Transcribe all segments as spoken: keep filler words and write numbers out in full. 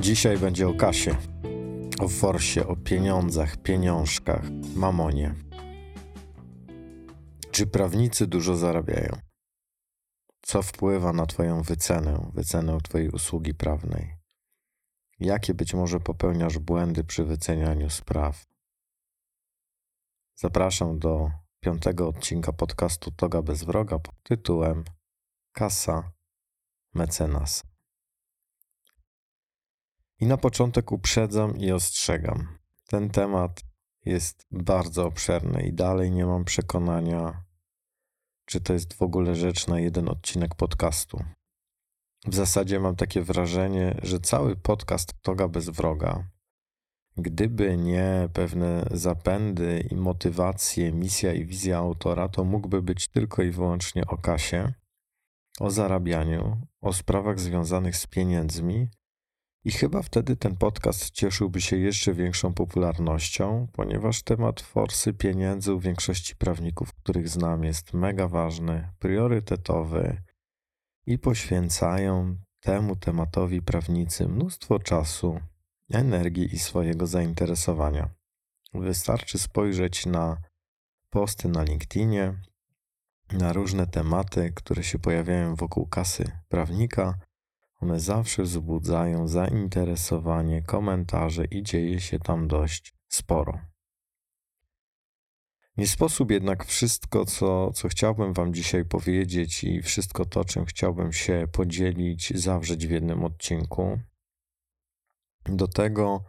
Dzisiaj będzie o kasie, o forsie, o pieniądzach, pieniążkach, mamonie. Czy prawnicy dużo zarabiają? Co wpływa na Twoją wycenę, wycenę Twojej usługi prawnej? Jakie być może popełniasz błędy przy wycenianiu spraw? Zapraszam do piątego odcinka podcastu Toga bez wroga pod tytułem Kasa mecenasa. I na początek uprzedzam i ostrzegam. Ten temat jest bardzo obszerny i dalej nie mam przekonania, czy to jest w ogóle rzecz na jeden odcinek podcastu. W zasadzie mam takie wrażenie, że cały podcast Toga bez wroga, gdyby nie pewne zapędy i motywacje, misja i wizja autora, to mógłby być tylko i wyłącznie o kasie, o zarabianiu, o sprawach związanych z pieniędzmi. I chyba wtedy ten podcast cieszyłby się jeszcze większą popularnością, ponieważ temat forsy pieniędzy u większości prawników, których znam, jest mega ważny, priorytetowy i poświęcają temu tematowi prawnicy mnóstwo czasu, energii i swojego zainteresowania. Wystarczy spojrzeć na posty na LinkedInie, na różne tematy, które się pojawiają wokół kasy prawnika. One zawsze wzbudzają zainteresowanie, komentarze i dzieje się tam dość sporo. Nie sposób jednak wszystko, co, co chciałbym Wam dzisiaj powiedzieć i wszystko to, czym chciałbym się podzielić, zawrzeć w jednym odcinku. Do tego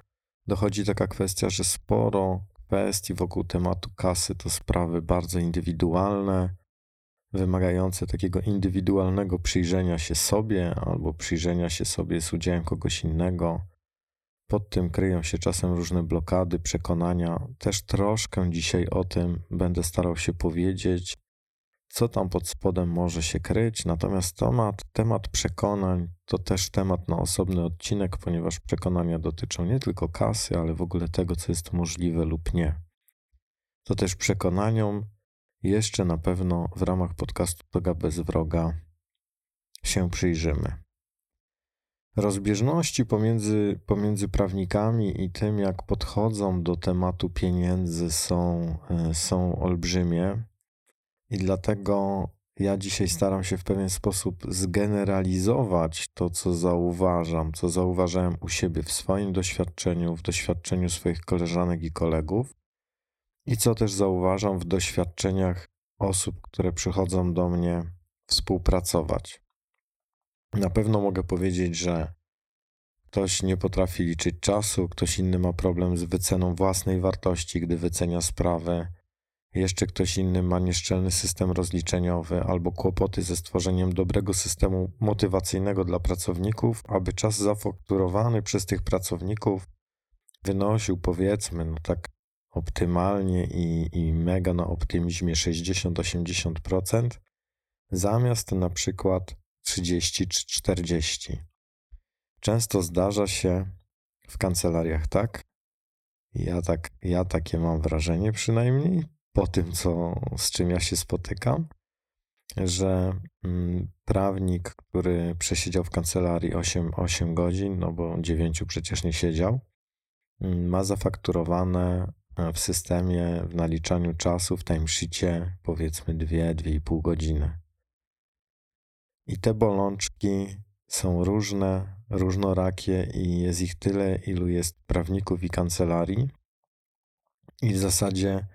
dochodzi taka kwestia, że sporo kwestii wokół tematu kasy to sprawy bardzo indywidualne, wymagające takiego indywidualnego przyjrzenia się sobie albo przyjrzenia się sobie z udziałem kogoś innego. Pod tym kryją się czasem różne blokady, przekonania. Też troszkę dzisiaj o tym będę starał się powiedzieć, co tam pod spodem może się kryć. Natomiast temat, temat przekonań to też temat na osobny odcinek, ponieważ przekonania dotyczą nie tylko kasy, ale w ogóle tego, co jest możliwe lub nie. To też przekonaniom jeszcze na pewno w ramach podcastu Toga bez wroga się przyjrzymy. Rozbieżności pomiędzy, pomiędzy prawnikami i tym, jak podchodzą do tematu pieniędzy, są, są olbrzymie i dlatego ja dzisiaj staram się w pewien sposób zgeneralizować to, co zauważam, co zauważałem u siebie w swoim doświadczeniu, w doświadczeniu swoich koleżanek i kolegów. I co też zauważam w doświadczeniach osób, które przychodzą do mnie współpracować. Na pewno mogę powiedzieć, że ktoś nie potrafi liczyć czasu, ktoś inny ma problem z wyceną własnej wartości, gdy wycenia sprawy, jeszcze ktoś inny ma nieszczelny system rozliczeniowy albo kłopoty ze stworzeniem dobrego systemu motywacyjnego dla pracowników, aby czas zafakturowany przez tych pracowników wynosił, powiedzmy, no tak optymalnie i, i mega na optymizmie sześćdziesiąt do osiemdziesięciu procent zamiast na przykład trzydzieści czy czterdzieści. Często zdarza się w kancelariach tak, ja, tak, ja takie mam wrażenie przynajmniej, po tym co, z czym ja się spotykam, że mm, prawnik, który przesiedział w kancelarii osiem, osiem godzin, no bo dziewięć przecież nie siedział, ma zafakturowane w systemie, w naliczaniu czasu, w timesheetie powiedzmy dwie, dwie i pół godziny. I te bolączki są różne, różnorakie i jest ich tyle, ilu jest prawników i kancelarii. I w zasadzie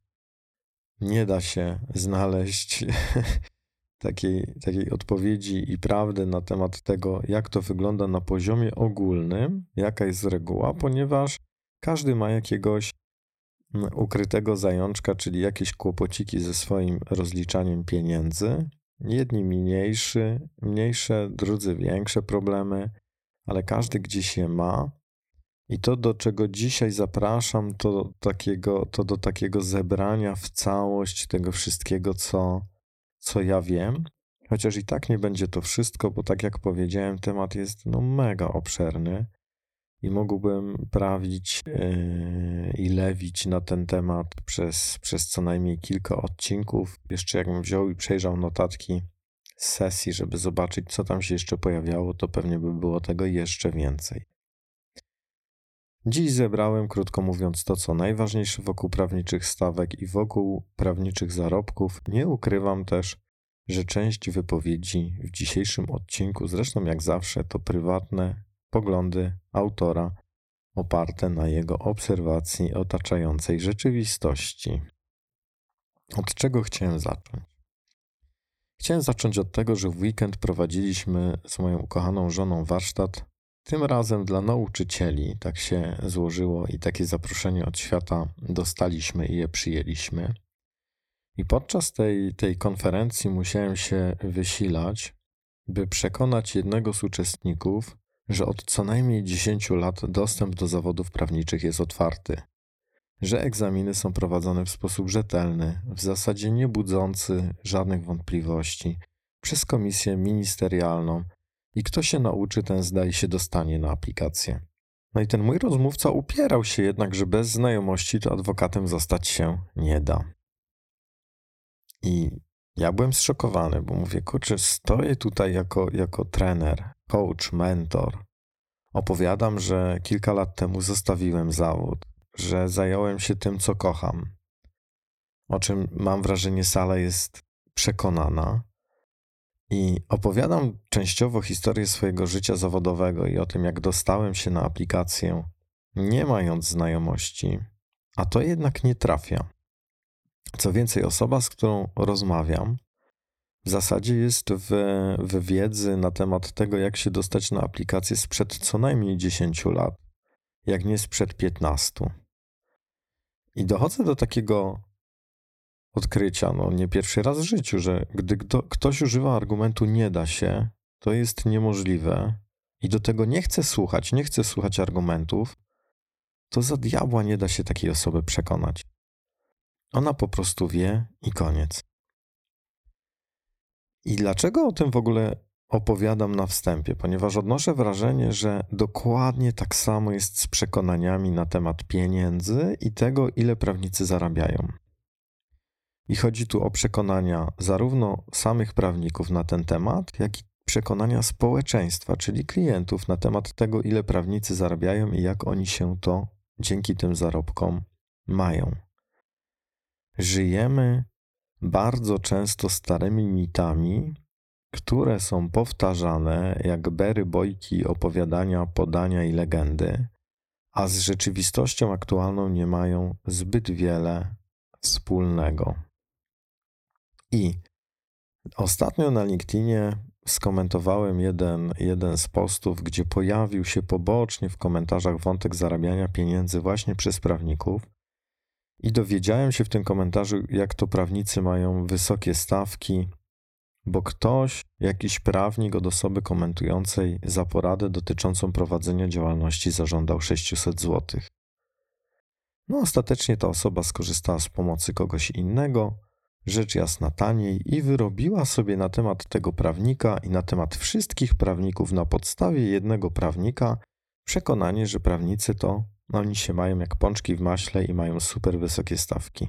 nie da się znaleźć takiej, takiej odpowiedzi i prawdy na temat tego, jak to wygląda na poziomie ogólnym, jaka jest reguła, ponieważ każdy ma jakiegoś ukrytego zajączka, czyli jakieś kłopociki ze swoim rozliczaniem pieniędzy. Jedni mniejszy, mniejsze, drudzy większe problemy, ale każdy gdzieś je ma. I to, do czego dzisiaj zapraszam, to do takiego, to do takiego zebrania w całość tego wszystkiego, co, co ja wiem. Chociaż i tak nie będzie to wszystko, bo tak jak powiedziałem, temat jest no mega obszerny. I mógłbym prawić yy, i lewić na ten temat przez, przez co najmniej kilka odcinków. Jeszcze jakbym wziął i przejrzał notatki z sesji, żeby zobaczyć, co tam się jeszcze pojawiało, to pewnie by było tego jeszcze więcej. Dziś zebrałem, krótko mówiąc, to co najważniejsze wokół prawniczych stawek i wokół prawniczych zarobków. Nie ukrywam też, że część wypowiedzi w dzisiejszym odcinku, zresztą jak zawsze, to prywatne poglądy autora oparte na jego obserwacji otaczającej rzeczywistości. Od czego chciałem zacząć? Chciałem zacząć od tego, że w weekend prowadziliśmy z moją ukochaną żoną warsztat, tym razem dla nauczycieli. Tak się złożyło i takie zaproszenie od świata dostaliśmy i je przyjęliśmy. I podczas tej, tej konferencji musiałem się wysilać, by przekonać jednego z uczestników, że od co najmniej dziesięciu lat dostęp do zawodów prawniczych jest otwarty, że egzaminy są prowadzone w sposób rzetelny, w zasadzie nie budzący żadnych wątpliwości, przez komisję ministerialną i kto się nauczy, ten zdaje się dostanie na aplikację. No i ten mój rozmówca upierał się jednak, że bez znajomości to adwokatem zostać się nie da. I ja byłem zszokowany, bo mówię, kurczę, stoję tutaj jako, jako trener, coach, mentor. Opowiadam, że kilka lat temu zostawiłem zawód, że zająłem się tym, co kocham, o czym mam wrażenie sala jest przekonana. I opowiadam częściowo historię swojego życia zawodowego i o tym, jak dostałem się na aplikację, nie mając znajomości, a to jednak nie trafia. Co więcej, osoba, z którą rozmawiam, w zasadzie jest w, w wiedzy na temat tego, jak się dostać na aplikację sprzed co najmniej dziesięciu lat, jak nie sprzed piętnastu. I dochodzę do takiego odkrycia, no nie pierwszy raz w życiu, że gdy kto, ktoś używa argumentu nie da się, to jest niemożliwe i do tego nie chce słuchać, nie chce słuchać argumentów, to za diabła nie da się takiej osoby przekonać. Ona po prostu wie i koniec. I dlaczego o tym w ogóle opowiadam na wstępie? Ponieważ odnoszę wrażenie, że dokładnie tak samo jest z przekonaniami na temat pieniędzy i tego, ile prawnicy zarabiają. I chodzi tu o przekonania zarówno samych prawników na ten temat, jak i przekonania społeczeństwa, czyli klientów na temat tego, ile prawnicy zarabiają i jak oni się to dzięki tym zarobkom mają. Żyjemy bardzo często starymi mitami, które są powtarzane jak bery, bojki, opowiadania, podania i legendy, a z rzeczywistością aktualną nie mają zbyt wiele wspólnego. I ostatnio na LinkedInie skomentowałem jeden, jeden z postów, gdzie pojawił się pobocznie w komentarzach wątek zarabiania pieniędzy właśnie przez prawników. I dowiedziałem się w tym komentarzu, jak to prawnicy mają wysokie stawki, bo ktoś, jakiś prawnik od osoby komentującej za poradę dotyczącą prowadzenia działalności zażądał sześciuset złotych. No ostatecznie ta osoba skorzystała z pomocy kogoś innego, rzecz jasna taniej, i wyrobiła sobie na temat tego prawnika i na temat wszystkich prawników na podstawie jednego prawnika przekonanie, że prawnicy to no oni się mają jak pączki w maśle i mają super wysokie stawki.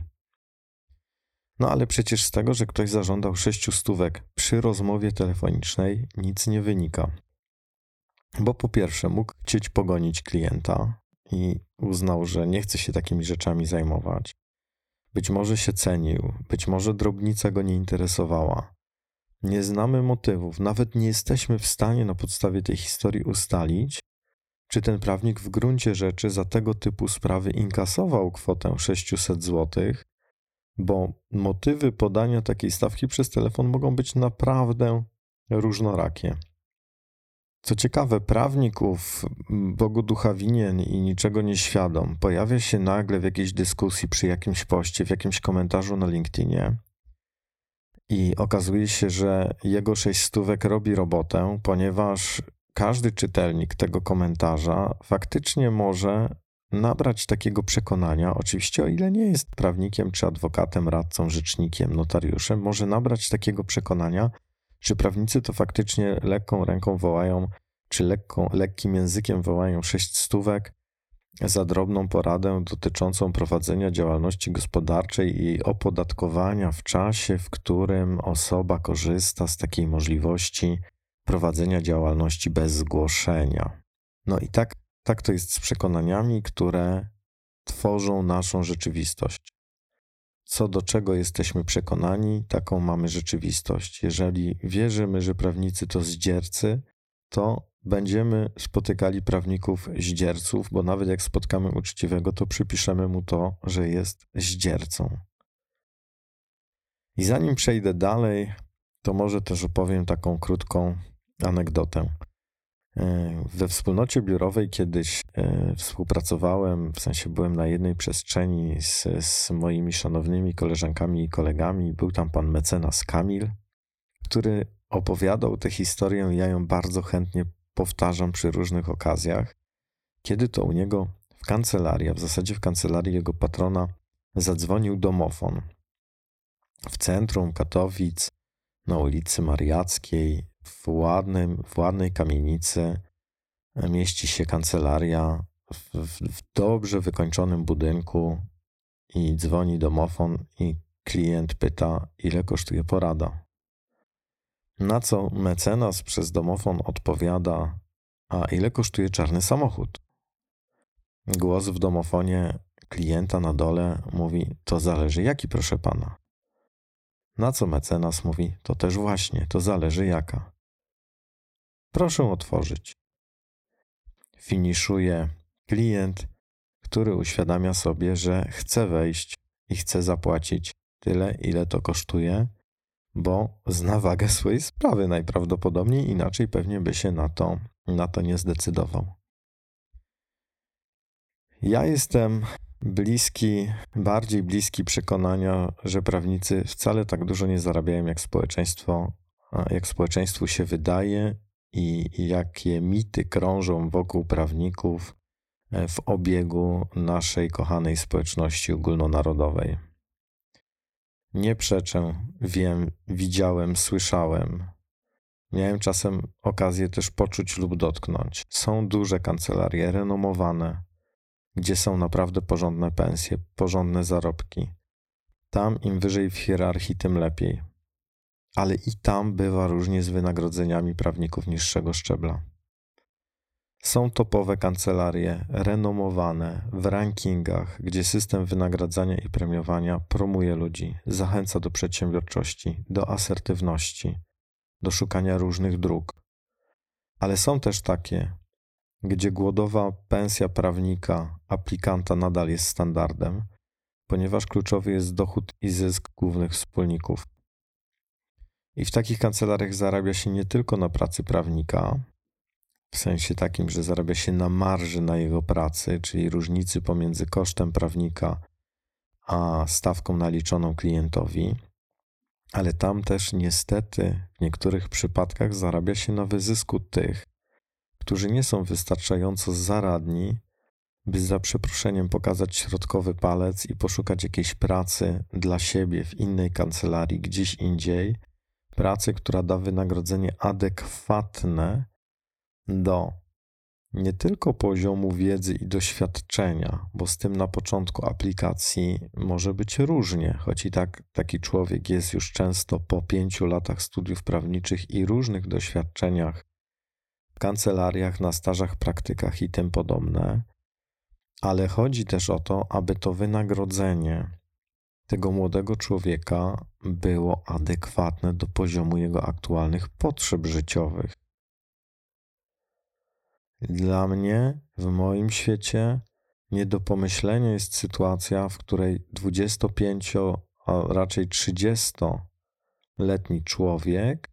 No ale przecież z tego, że ktoś zażądał sześciu stówek przy rozmowie telefonicznej nic nie wynika. Bo po pierwsze mógł chcieć pogonić klienta i uznał, że nie chce się takimi rzeczami zajmować. Być może się cenił, być może drobnica go nie interesowała. Nie znamy motywów, nawet nie jesteśmy w stanie na podstawie tej historii ustalić, czy ten prawnik w gruncie rzeczy za tego typu sprawy inkasował kwotę sześciuset złotych, bo motywy podania takiej stawki przez telefon mogą być naprawdę różnorakie. Co ciekawe, prawników bogoduchawinien i niczego nieświadom pojawia się nagle w jakiejś dyskusji, przy jakimś poście, w jakimś komentarzu na LinkedInie i okazuje się, że jego sześć stówek robi robotę, ponieważ każdy czytelnik tego komentarza faktycznie może nabrać takiego przekonania, oczywiście o ile nie jest prawnikiem czy adwokatem, radcą, rzecznikiem, notariuszem, może nabrać takiego przekonania, że prawnicy to faktycznie lekką ręką wołają, czy lekką, lekkim językiem wołają sześć stówek za drobną poradę dotyczącą prowadzenia działalności gospodarczej i jej opodatkowania w czasie, w którym osoba korzysta z takiej możliwości prowadzenia działalności bez zgłoszenia. No i tak Tak to jest z przekonaniami, które tworzą naszą rzeczywistość. Co do czego jesteśmy przekonani, taką mamy rzeczywistość. Jeżeli wierzymy, że prawnicy to zdziercy, to będziemy spotykali prawników zdzierców, bo nawet jak spotkamy uczciwego, to przypiszemy mu to, że jest zdziercą. I zanim przejdę dalej, to może też opowiem taką krótką anegdotę. We wspólnocie biurowej kiedyś współpracowałem, w sensie byłem na jednej przestrzeni z, z moimi szanownymi koleżankami i kolegami. Był tam pan mecenas Kamil, który opowiadał tę historię, ja ją bardzo chętnie powtarzam przy różnych okazjach. Kiedy to u niego w kancelarii, a w zasadzie w kancelarii jego patrona, zadzwonił domofon. W centrum Katowic, na ulicy Mariackiej, w, ładnym, w ładnej kamienicy mieści się kancelaria w, w dobrze wykończonym budynku i dzwoni domofon i klient pyta, ile kosztuje porada. Na co mecenas przez domofon odpowiada, a ile kosztuje czarny samochód? Głos w domofonie klienta na dole mówi, to zależy jaki, proszę pana. Na co mecenas mówi, to też właśnie, to zależy jaka. Proszę otworzyć. Finiszuje klient, który uświadamia sobie, że chce wejść i chce zapłacić tyle, ile to kosztuje, bo zna wagę swojej sprawy najprawdopodobniej, inaczej pewnie by się na to, na to nie zdecydował. Ja jestem bliski, bardziej bliski przekonania, że prawnicy wcale tak dużo nie zarabiają, jak społeczeństwo, jak społeczeństwu się wydaje i jakie mity krążą wokół prawników w obiegu naszej kochanej społeczności ogólnonarodowej. Nie przeczę, wiem, widziałem, słyszałem. Miałem czasem okazję też poczuć lub dotknąć. Są duże kancelarie, renomowane, gdzie są naprawdę porządne pensje, porządne zarobki. Tam im wyżej w hierarchii, tym lepiej. Ale i tam bywa różnie z wynagrodzeniami prawników niższego szczebla. Są topowe kancelarie, renomowane, w rankingach, gdzie system wynagradzania i premiowania promuje ludzi, zachęca do przedsiębiorczości, do asertywności, do szukania różnych dróg. Ale są też takie, gdzie głodowa pensja prawnika, aplikanta nadal jest standardem, ponieważ kluczowy jest dochód i zysk głównych wspólników. I w takich kancelariach zarabia się nie tylko na pracy prawnika, w sensie takim, że zarabia się na marży na jego pracy, czyli różnicy pomiędzy kosztem prawnika a stawką naliczoną klientowi, ale tam też niestety w niektórych przypadkach zarabia się na wyzysku tych, którzy nie są wystarczająco zaradni, by za przeproszeniem pokazać środkowy palec i poszukać jakiejś pracy dla siebie w innej kancelarii, gdzieś indziej, pracy, która da wynagrodzenie adekwatne do nie tylko poziomu wiedzy i doświadczenia, bo z tym na początku aplikacji może być różnie, choć i tak taki człowiek jest już często po pięciu latach studiów prawniczych i różnych doświadczeniach w kancelariach, na stażach, praktykach i tym podobne, ale chodzi też o to, aby to wynagrodzenie tego młodego człowieka było adekwatne do poziomu jego aktualnych potrzeb życiowych. Dla mnie, w moim świecie, nie do pomyślenia jest sytuacja, w której dwudziestopięcio, a raczej trzydziestoletni człowiek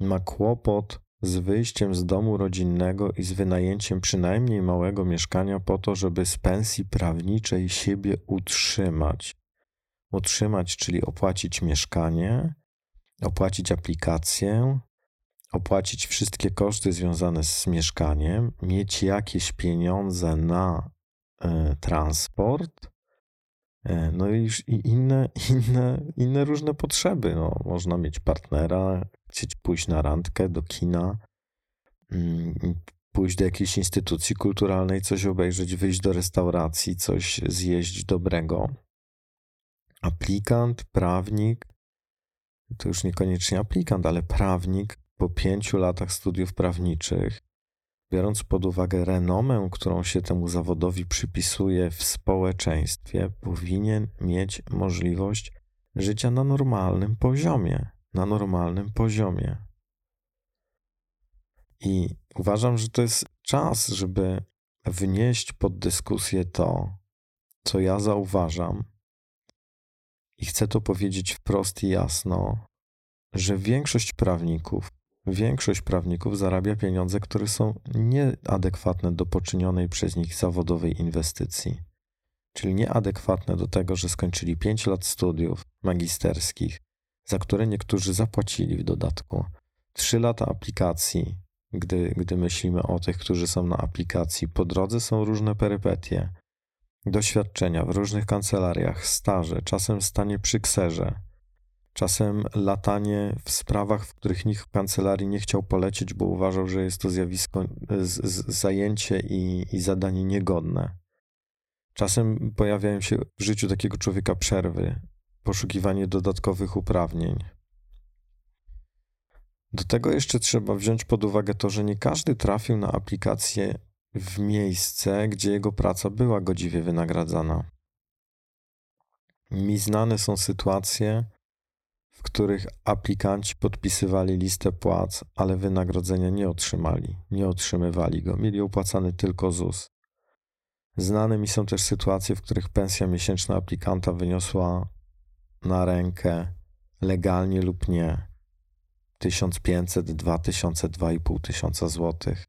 ma kłopot z wyjściem z domu rodzinnego i z wynajęciem przynajmniej małego mieszkania po to, żeby z pensji prawniczej siebie utrzymać. Utrzymać, czyli opłacić mieszkanie, opłacić aplikację, opłacić wszystkie koszty związane z mieszkaniem, mieć jakieś pieniądze na y, transport, y, no i, i inne, inne, inne różne potrzeby. No, można mieć partnera, chcieć pójść na randkę, do kina, y, pójść do jakiejś instytucji kulturalnej, coś obejrzeć, wyjść do restauracji, coś zjeść dobrego. Aplikant, prawnik, to już niekoniecznie aplikant, ale prawnik po pięciu latach studiów prawniczych biorąc pod uwagę renomę, którą się temu zawodowi przypisuje w społeczeństwie, powinien mieć możliwość życia na normalnym poziomie, na normalnym poziomie. I uważam, że to jest czas, żeby wnieść pod dyskusję to, co ja zauważam, i chcę to powiedzieć wprost i jasno, że większość prawników, większość prawników zarabia pieniądze, które są nieadekwatne do poczynionej przez nich zawodowej inwestycji. Czyli nieadekwatne do tego, że skończyli pięć lat studiów magisterskich, za które niektórzy zapłacili w dodatku, trzy lata aplikacji, gdy, gdy myślimy o tych, którzy są na aplikacji. Po drodze są różne perypetie, doświadczenia w różnych kancelariach, staże, czasem stanie przy kserze, czasem latanie w sprawach, w których nikt w kancelarii nie chciał polecieć, bo uważał, że jest to zjawisko, z, z, zajęcie i, i zadanie niegodne. Czasem pojawiają się w życiu takiego człowieka przerwy, poszukiwanie dodatkowych uprawnień. Do tego jeszcze trzeba wziąć pod uwagę to, że nie każdy trafił na aplikację w miejsce, gdzie jego praca była godziwie wynagradzana. Mi znane są sytuacje, w których aplikanci podpisywali listę płac, ale wynagrodzenia nie otrzymali, nie otrzymywali go, mieli opłacany tylko Z U S. Znane mi są też sytuacje, w których pensja miesięczna aplikanta wyniosła na rękę, legalnie lub nie, tysiąc pięćset, dwa tysiące, dwa i pół tysiąca złotych.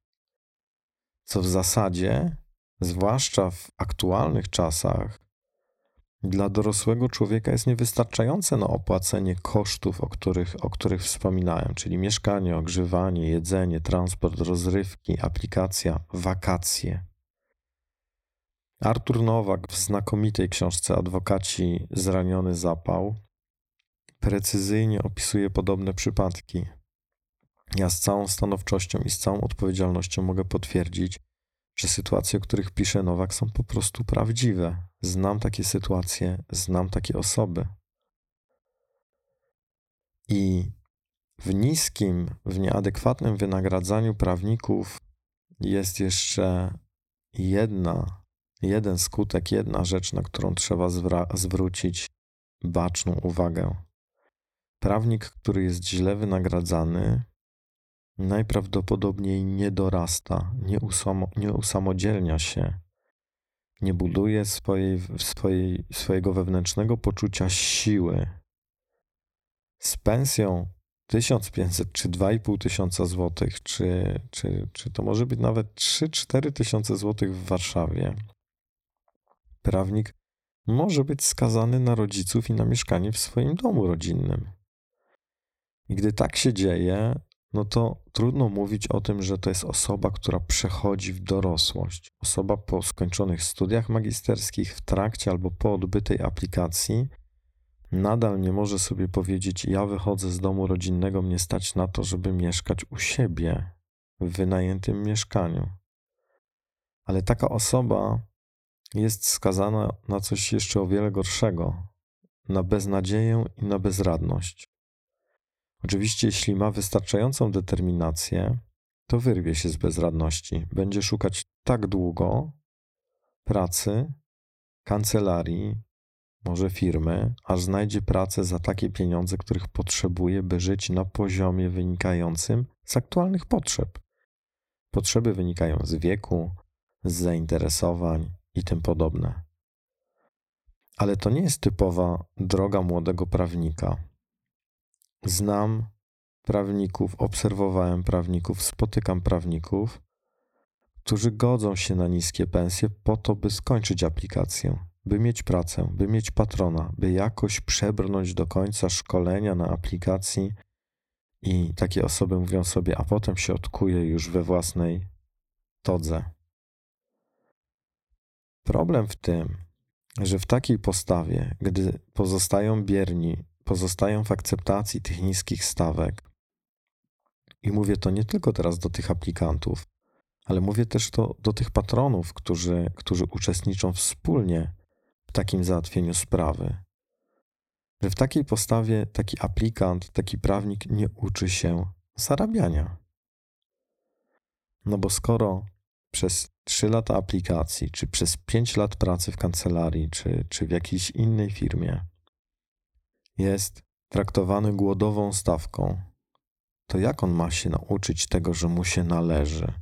Co w zasadzie, zwłaszcza w aktualnych czasach, dla dorosłego człowieka jest niewystarczające na opłacenie kosztów, o których, o których wspominałem, czyli mieszkanie, ogrzewanie, jedzenie, transport, rozrywki, aplikacja, wakacje. Artur Nowak w znakomitej książce Adwokaci zraniony zapał precyzyjnie opisuje podobne przypadki. Ja z całą stanowczością i z całą odpowiedzialnością mogę potwierdzić, że sytuacje, o których pisze Nowak, są po prostu prawdziwe. Znam takie sytuacje, znam takie osoby. I w niskim, w nieadekwatnym wynagradzaniu prawników jest jeszcze jedna, jeden skutek, jedna rzecz, na którą trzeba zwra- zwrócić baczną uwagę. Prawnik, który jest źle wynagradzany, najprawdopodobniej nie dorasta, nie, usamo, nie usamodzielnia się, nie buduje swojej, swojej, swojego wewnętrznego poczucia siły. Z pensją tysiąc pięćset czy dwa i pół tysiąca złotych, czy, czy, czy to może być nawet trzy cztery tysiące złotych w Warszawie, prawnik może być skazany na rodziców i na mieszkanie w swoim domu rodzinnym. I gdy tak się dzieje, no to trudno mówić o tym, że to jest osoba, która przechodzi w dorosłość. Osoba po skończonych studiach magisterskich, w trakcie albo po odbytej aplikacji nadal nie może sobie powiedzieć: ja wychodzę z domu rodzinnego, mnie stać na to, żeby mieszkać u siebie w wynajętym mieszkaniu. Ale taka osoba jest skazana na coś jeszcze o wiele gorszego, na beznadzieję i na bezradność. Oczywiście, jeśli ma wystarczającą determinację, to wyrwie się z bezradności. Będzie szukać tak długo pracy, kancelarii, może firmy, aż znajdzie pracę za takie pieniądze, których potrzebuje, by żyć na poziomie wynikającym z aktualnych potrzeb. Potrzeby wynikają z wieku, z zainteresowań i tym podobne. Ale to nie jest typowa droga młodego prawnika. Znam prawników, obserwowałem prawników, spotykam prawników, którzy godzą się na niskie pensje po to, by skończyć aplikację, by mieć pracę, by mieć patrona, by jakoś przebrnąć do końca szkolenia na aplikacji, i takie osoby mówią sobie: a potem się odkuję już we własnej todze. Problem w tym, że w takiej postawie, gdy pozostają bierni, pozostają w akceptacji tych niskich stawek. I mówię to nie tylko teraz do tych aplikantów, ale mówię też to do tych patronów, którzy, którzy uczestniczą wspólnie w takim załatwieniu sprawy. Że w takiej postawie taki aplikant, taki prawnik nie uczy się zarabiania. No bo skoro przez trzy lata aplikacji, czy przez pięć lat pracy w kancelarii, czy, czy w jakiejś innej firmie jest traktowany głodową stawką, to jak on ma się nauczyć tego, że mu się należy?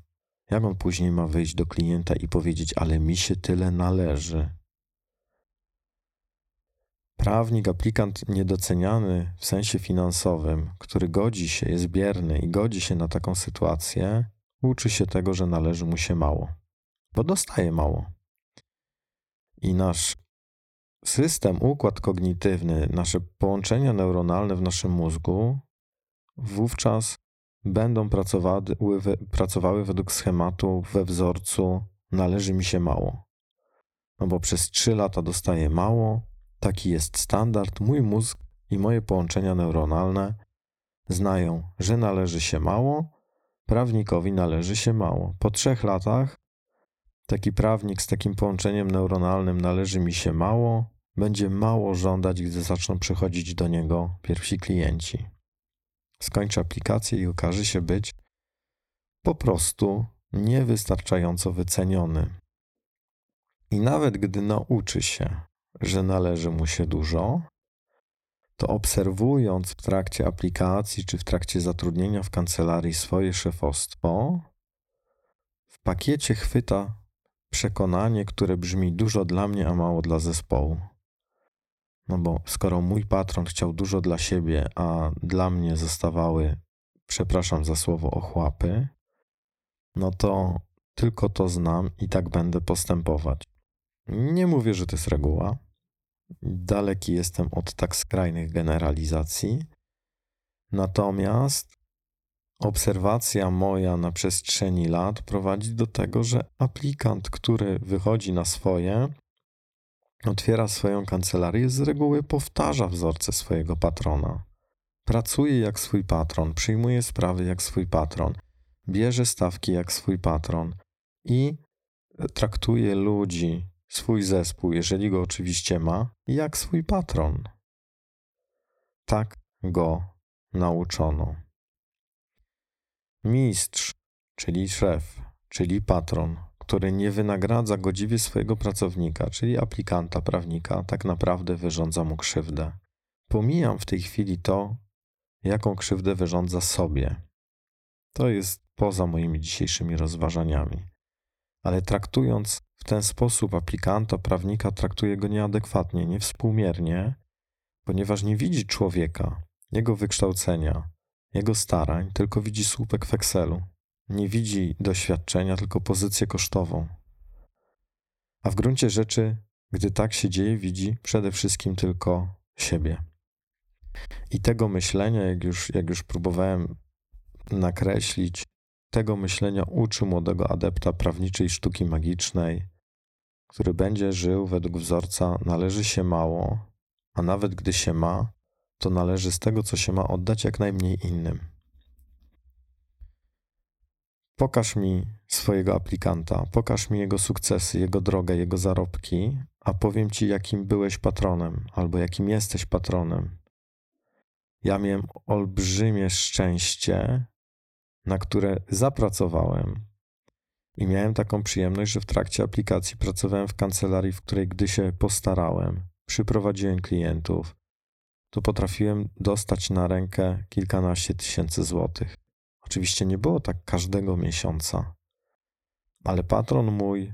Jak on później ma wyjść do klienta i powiedzieć, ale mi się tyle należy? Prawnik, aplikant niedoceniany w sensie finansowym, który godzi się, jest bierny i godzi się na taką sytuację, uczy się tego, że należy mu się mało, bo dostaje mało. I nasz system, układ kognitywny, nasze połączenia neuronalne w naszym mózgu wówczas będą pracowały, pracowały według schematu we wzorcu należy mi się mało. No bo przez trzy lata dostaję mało, taki jest standard, mój mózg i moje połączenia neuronalne znają, że należy się mało, prawnikowi należy się mało. Po trzech latach taki prawnik z takim połączeniem neuronalnym należy mi się mało, będzie mało żądać, gdy zaczną przychodzić do niego pierwsi klienci. Skończy aplikację i okaże się być po prostu niewystarczająco wyceniony. I nawet gdy nauczy się, że należy mu się dużo, to obserwując w trakcie aplikacji czy w trakcie zatrudnienia w kancelarii swoje szefostwo, w pakiecie chwyta przekonanie, które brzmi dużo dla mnie, a mało dla zespołu. No bo skoro mój patron chciał dużo dla siebie, a dla mnie zostawały, przepraszam za słowo, ochłapy, no to tylko to znam i tak będę postępować. Nie mówię, że to jest reguła. Daleki jestem od tak skrajnych generalizacji. Natomiast obserwacja moja na przestrzeni lat prowadzi do tego, że aplikant, który wychodzi na swoje, otwiera swoją kancelarię, z reguły powtarza wzorce swojego patrona. Pracuje jak swój patron, przyjmuje sprawy jak swój patron, bierze stawki jak swój patron i traktuje ludzi, swój zespół, jeżeli go oczywiście ma, jak swój patron. Tak go nauczono. Mistrz, czyli szef, czyli patron, który nie wynagradza godziwie swojego pracownika, czyli aplikanta, prawnika, tak naprawdę wyrządza mu krzywdę. Pomijam w tej chwili to, jaką krzywdę wyrządza sobie. To jest poza moimi dzisiejszymi rozważaniami. Ale traktując w ten sposób aplikanta, prawnika, traktuje go nieadekwatnie, niewspółmiernie, ponieważ nie widzi człowieka, jego wykształcenia, jego starań, tylko widzi słupek w Excelu. Nie widzi doświadczenia, tylko pozycję kosztową. A w gruncie rzeczy, gdy tak się dzieje, widzi przede wszystkim tylko siebie. I tego myślenia, jak już, jak już próbowałem nakreślić, tego myślenia uczy młodego adepta prawniczej sztuki magicznej, który będzie żył według wzorca należy się mało, a nawet gdy się ma, to należy z tego, co się ma, oddać jak najmniej innym. Pokaż mi swojego aplikanta, pokaż mi jego sukcesy, jego drogę, jego zarobki, a powiem ci, jakim byłeś patronem albo jakim jesteś patronem. Ja miałem olbrzymie szczęście, na które zapracowałem i miałem taką przyjemność, że w trakcie aplikacji pracowałem w kancelarii, w której gdy się postarałem, przyprowadziłem klientów, to potrafiłem dostać na rękę kilkanaście tysięcy złotych. Oczywiście nie było tak każdego miesiąca, ale patron mój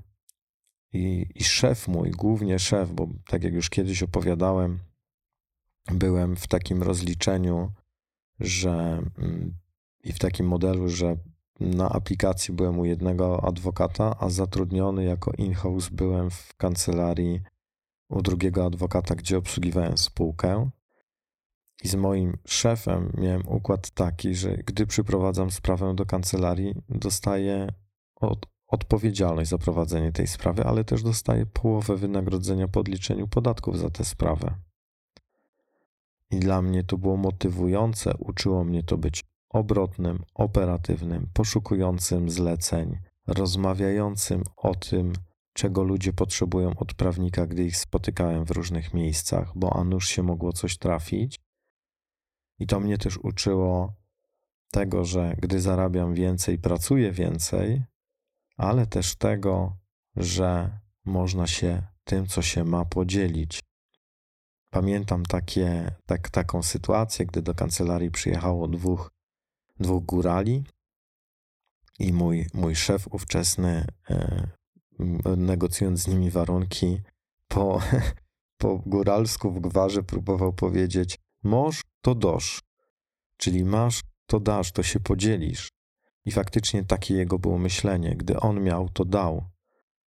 i, i szef mój, głównie szef, bo tak jak już kiedyś opowiadałem, byłem w takim rozliczeniu, że i w takim modelu, że na aplikacji byłem u jednego adwokata, a zatrudniony jako in-house byłem w kancelarii u drugiego adwokata, gdzie obsługiwałem spółkę. I z moim szefem miałem układ taki, że gdy przyprowadzam sprawę do kancelarii, dostaję od, odpowiedzialność za prowadzenie tej sprawy, ale też dostaję połowę wynagrodzenia po odliczeniu podatków za tę sprawę. I dla mnie to było motywujące, uczyło mnie to być obrotnym, operatywnym, poszukującym zleceń, rozmawiającym o tym, czego ludzie potrzebują od prawnika, gdy ich spotykałem w różnych miejscach, bo a nuż się mogło coś trafić. I to mnie też uczyło tego, że gdy zarabiam więcej, pracuję więcej, ale też tego, że można się tym, co się ma, podzielić. Pamiętam takie, tak, taką sytuację, gdy do kancelarii przyjechało dwóch, dwóch górali i mój, mój szef ówczesny, negocjując z nimi warunki, po, po góralsku w gwarze próbował powiedzieć: możesz, to dosz, czyli masz, to dasz, to się podzielisz. I faktycznie takie jego było myślenie. Gdy on miał, to dał.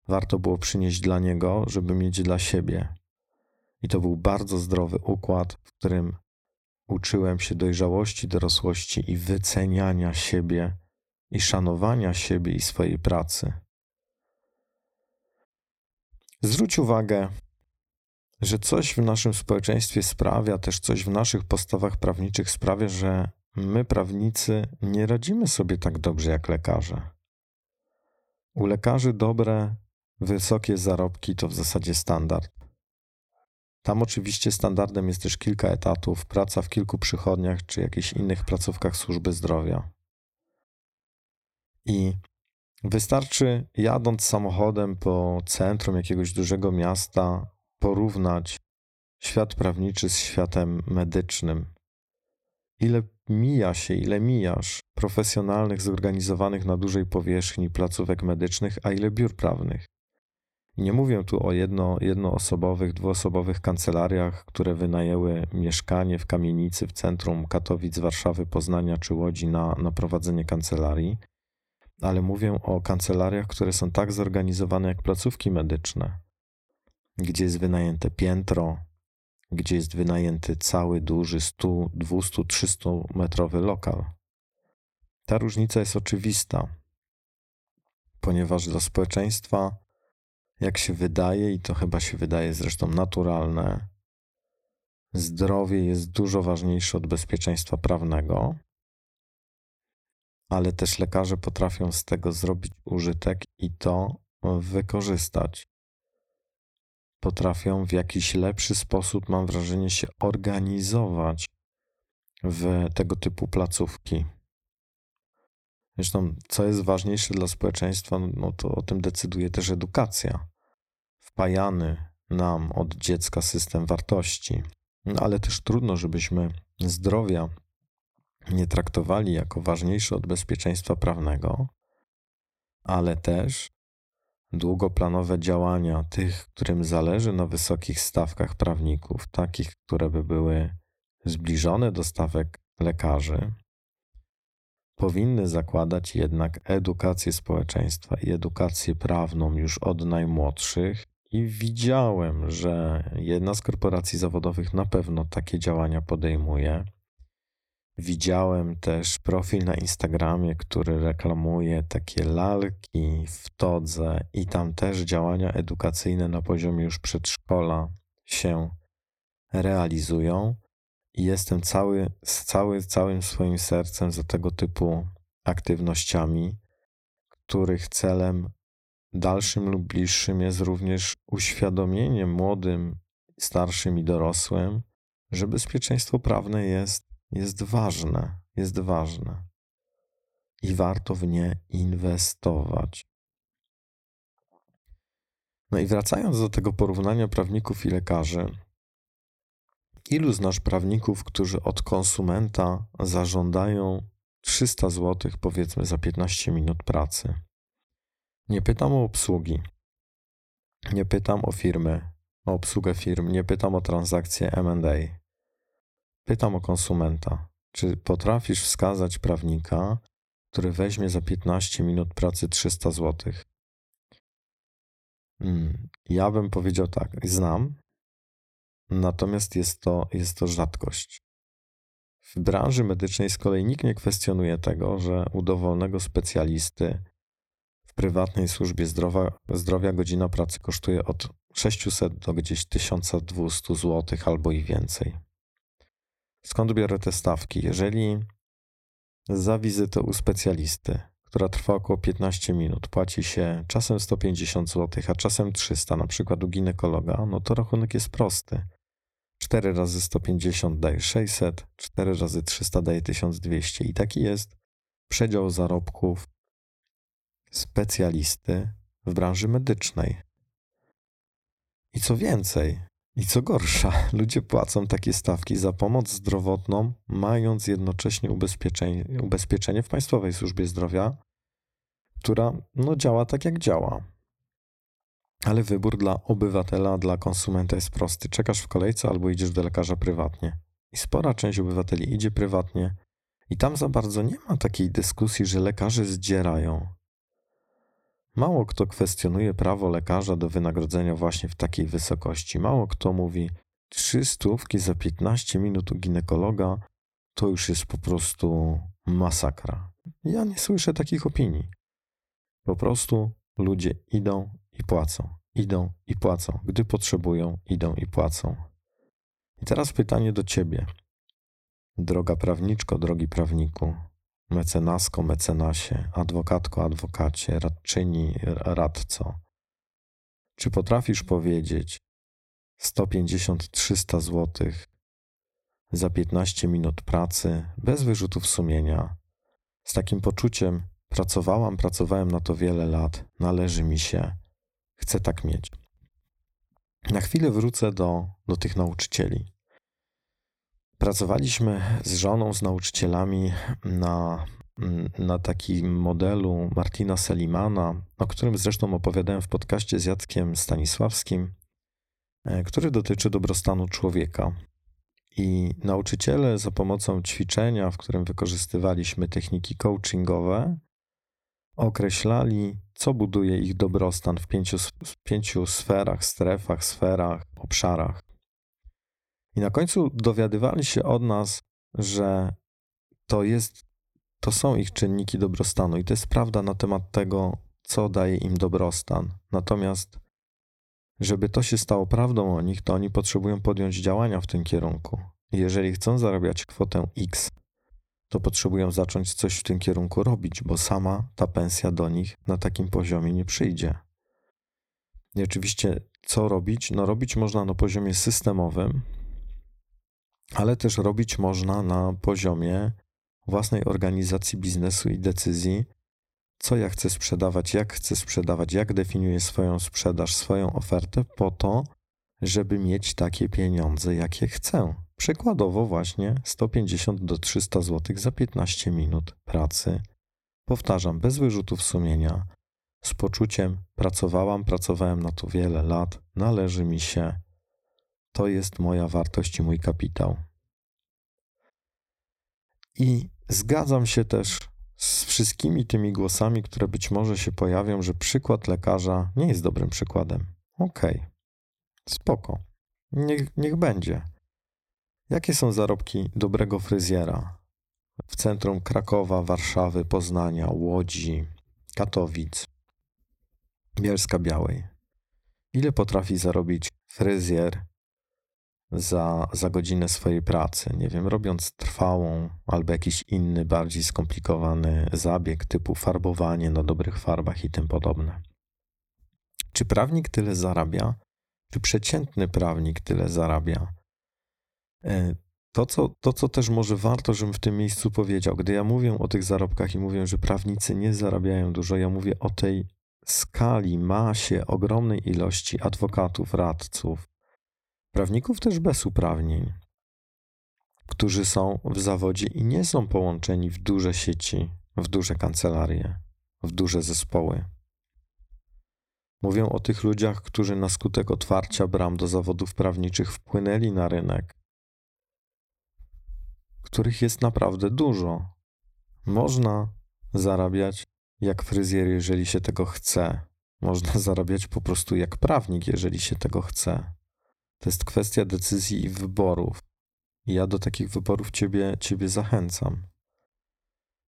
Warto było przynieść dla niego, żeby mieć dla siebie. I to był bardzo zdrowy układ, w którym uczyłem się dojrzałości, dorosłości i wyceniania siebie i szanowania siebie i swojej pracy. Zwróć uwagę, że coś w naszym społeczeństwie sprawia, też coś w naszych postawach prawniczych sprawia, że my, prawnicy, nie radzimy sobie tak dobrze jak lekarze. U lekarzy dobre, wysokie zarobki to w zasadzie standard. Tam oczywiście standardem jest też kilka etatów, praca w kilku przychodniach czy jakichś innych placówkach służby zdrowia. I wystarczy, jadąc samochodem po centrum jakiegoś dużego miasta, porównać świat prawniczy z światem medycznym. Ile mija się, ile mijasz profesjonalnych, zorganizowanych na dużej powierzchni placówek medycznych, a ile biur prawnych. Nie mówię tu o jedno, jednoosobowych, dwuosobowych kancelariach, które wynajęły mieszkanie w kamienicy w centrum Katowic, Warszawy, Poznania czy Łodzi na, na prowadzenie kancelarii, ale mówię o kancelariach, które są tak zorganizowane jak placówki medyczne, gdzie jest wynajęte piętro, gdzie jest wynajęty cały duży sto, dwieście, trzysta metrowy lokal. Ta różnica jest oczywista, ponieważ dla społeczeństwa, jak się wydaje, i to chyba się wydaje zresztą naturalne, zdrowie jest dużo ważniejsze od bezpieczeństwa prawnego, ale też lekarze potrafią z tego zrobić użytek i to wykorzystać. Potrafią w jakiś lepszy sposób, mam wrażenie, się organizować w tego typu placówki. Zresztą, co jest ważniejsze dla społeczeństwa, no to o tym decyduje też edukacja. Wpajany nam od dziecka system wartości, no ale też trudno, żebyśmy zdrowia nie traktowali jako ważniejsze od bezpieczeństwa prawnego, ale też długoplanowe działania tych, którym zależy na wysokich stawkach prawników, takich, które by były zbliżone do stawek lekarzy, powinny zakładać jednak edukację społeczeństwa i edukację prawną już od najmłodszych. I widziałem, że jedna z korporacji zawodowych na pewno takie działania podejmuje. Widziałem też profil na Instagramie, który reklamuje takie lalki w todze i tam też działania edukacyjne na poziomie już przedszkola się realizują. I jestem cały, cały, całym swoim sercem za tego typu aktywnościami, których celem dalszym lub bliższym jest również uświadomienie młodym, starszym i dorosłym, że bezpieczeństwo prawne jest Jest ważne, jest ważne i warto w nie inwestować. No i wracając do tego porównania prawników i lekarzy, ilu znasz prawników, którzy od konsumenta zażądają trzysta złotych, powiedzmy, za piętnaście minut pracy? Nie pytam o obsługi, nie pytam o firmy, o obsługę firm, nie pytam o transakcje M and A. Pytam o konsumenta, czy potrafisz wskazać prawnika, który weźmie za piętnaście minut pracy trzysta złotych? Ja bym powiedział tak, znam, natomiast jest to, jest to rzadkość. W branży medycznej z kolei nikt nie kwestionuje tego, że u dowolnego specjalisty w prywatnej służbie zdrowia, zdrowia godzina pracy kosztuje od sześciuset do gdzieś tysiąc dwieście złotych albo i więcej. Skąd biorę te stawki? Jeżeli za wizytę u specjalisty, która trwa około piętnaście minut, płaci się czasem sto pięćdziesiąt złotych, a czasem trzysta, na przykład u ginekologa, no to rachunek jest prosty. cztery razy sto pięćdziesiąt daje sześćset, cztery razy trzysta daje tysiąc dwieście. I taki jest przedział zarobków specjalisty w branży medycznej. I co więcej, i co gorsza, ludzie płacą takie stawki za pomoc zdrowotną, mając jednocześnie ubezpieczenie, ubezpieczenie w Państwowej Służbie Zdrowia, która no, działa tak jak działa. Ale wybór dla obywatela, dla konsumenta jest prosty. Czekasz w kolejce albo idziesz do lekarza prywatnie. I spora część obywateli idzie prywatnie. I tam za bardzo nie ma takiej dyskusji, że lekarze zdzierają. Mało kto kwestionuje prawo lekarza do wynagrodzenia właśnie w takiej wysokości. Mało kto mówi, trzy stówki za piętnaście minut u ginekologa to już jest po prostu masakra. Ja nie słyszę takich opinii. Po prostu ludzie idą i płacą, idą i płacą. Gdy potrzebują, idą i płacą. I teraz pytanie do ciebie. Droga prawniczko, drogi prawniku, mecenasko, mecenasie, adwokatko, adwokacie, radczyni, radco. Czy potrafisz powiedzieć sto pięćdziesiąt do trzystu złotych za piętnaście minut pracy, bez wyrzutów sumienia, z takim poczuciem, pracowałam, pracowałem na to wiele lat, należy mi się, chcę tak mieć. Na chwilę wrócę do, do tych nauczycieli. Pracowaliśmy z żoną, z nauczycielami na, na takim modelu Martina Seligmana, o którym zresztą opowiadałem w podcaście z Jackiem Stanisławskim, który dotyczy dobrostanu człowieka. I nauczyciele za pomocą ćwiczenia, w którym wykorzystywaliśmy techniki coachingowe, określali, co buduje ich dobrostan w pięciu, w pięciu sferach, strefach, sferach, obszarach. I na końcu dowiadywali się od nas, że to jest, to są ich czynniki dobrostanu i to jest prawda na temat tego, co daje im dobrostan. Natomiast, żeby to się stało prawdą o nich, to oni potrzebują podjąć działania w tym kierunku. Jeżeli chcą zarabiać kwotę X, to potrzebują zacząć coś w tym kierunku robić, bo sama ta pensja do nich na takim poziomie nie przyjdzie. I oczywiście, co robić? No robić można na poziomie systemowym, ale też robić można na poziomie własnej organizacji biznesu i decyzji, co ja chcę sprzedawać, jak chcę sprzedawać, jak definiuję swoją sprzedaż, swoją ofertę po to, żeby mieć takie pieniądze, jakie chcę. Przykładowo właśnie sto pięćdziesiąt do trzystu złotych za piętnaście minut pracy. Powtarzam, bez wyrzutów sumienia, z poczuciem pracowałam, pracowałem na to wiele lat, należy mi się. To jest moja wartość i mój kapitał. I zgadzam się też z wszystkimi tymi głosami, które być może się pojawią, że przykład lekarza nie jest dobrym przykładem. Okej, okay. Spoko, niech, niech będzie. Jakie są zarobki dobrego fryzjera w centrum Krakowa, Warszawy, Poznania, Łodzi, Katowic, Bielska Białej? Ile potrafi zarobić fryzjer Za, za godzinę swojej pracy, nie wiem, robiąc trwałą albo jakiś inny, bardziej skomplikowany zabieg typu farbowanie na dobrych farbach i tym podobne. Czy prawnik tyle zarabia? Czy przeciętny prawnik tyle zarabia? To co, to, co też może warto, żebym w tym miejscu powiedział, gdy ja mówię o tych zarobkach i mówię, że prawnicy nie zarabiają dużo, ja mówię o tej skali, masie, ogromnej ilości adwokatów, radców, prawników też bez uprawnień, którzy są w zawodzie i nie są połączeni w duże sieci, w duże kancelarie, w duże zespoły. Mówię o tych ludziach, którzy na skutek otwarcia bram do zawodów prawniczych wpłynęli na rynek, których jest naprawdę dużo. Można zarabiać jak fryzjer, jeżeli się tego chce. Można zarabiać po prostu jak prawnik, jeżeli się tego chce. To jest kwestia decyzji i wyborów. Ja do takich wyborów ciebie, ciebie zachęcam.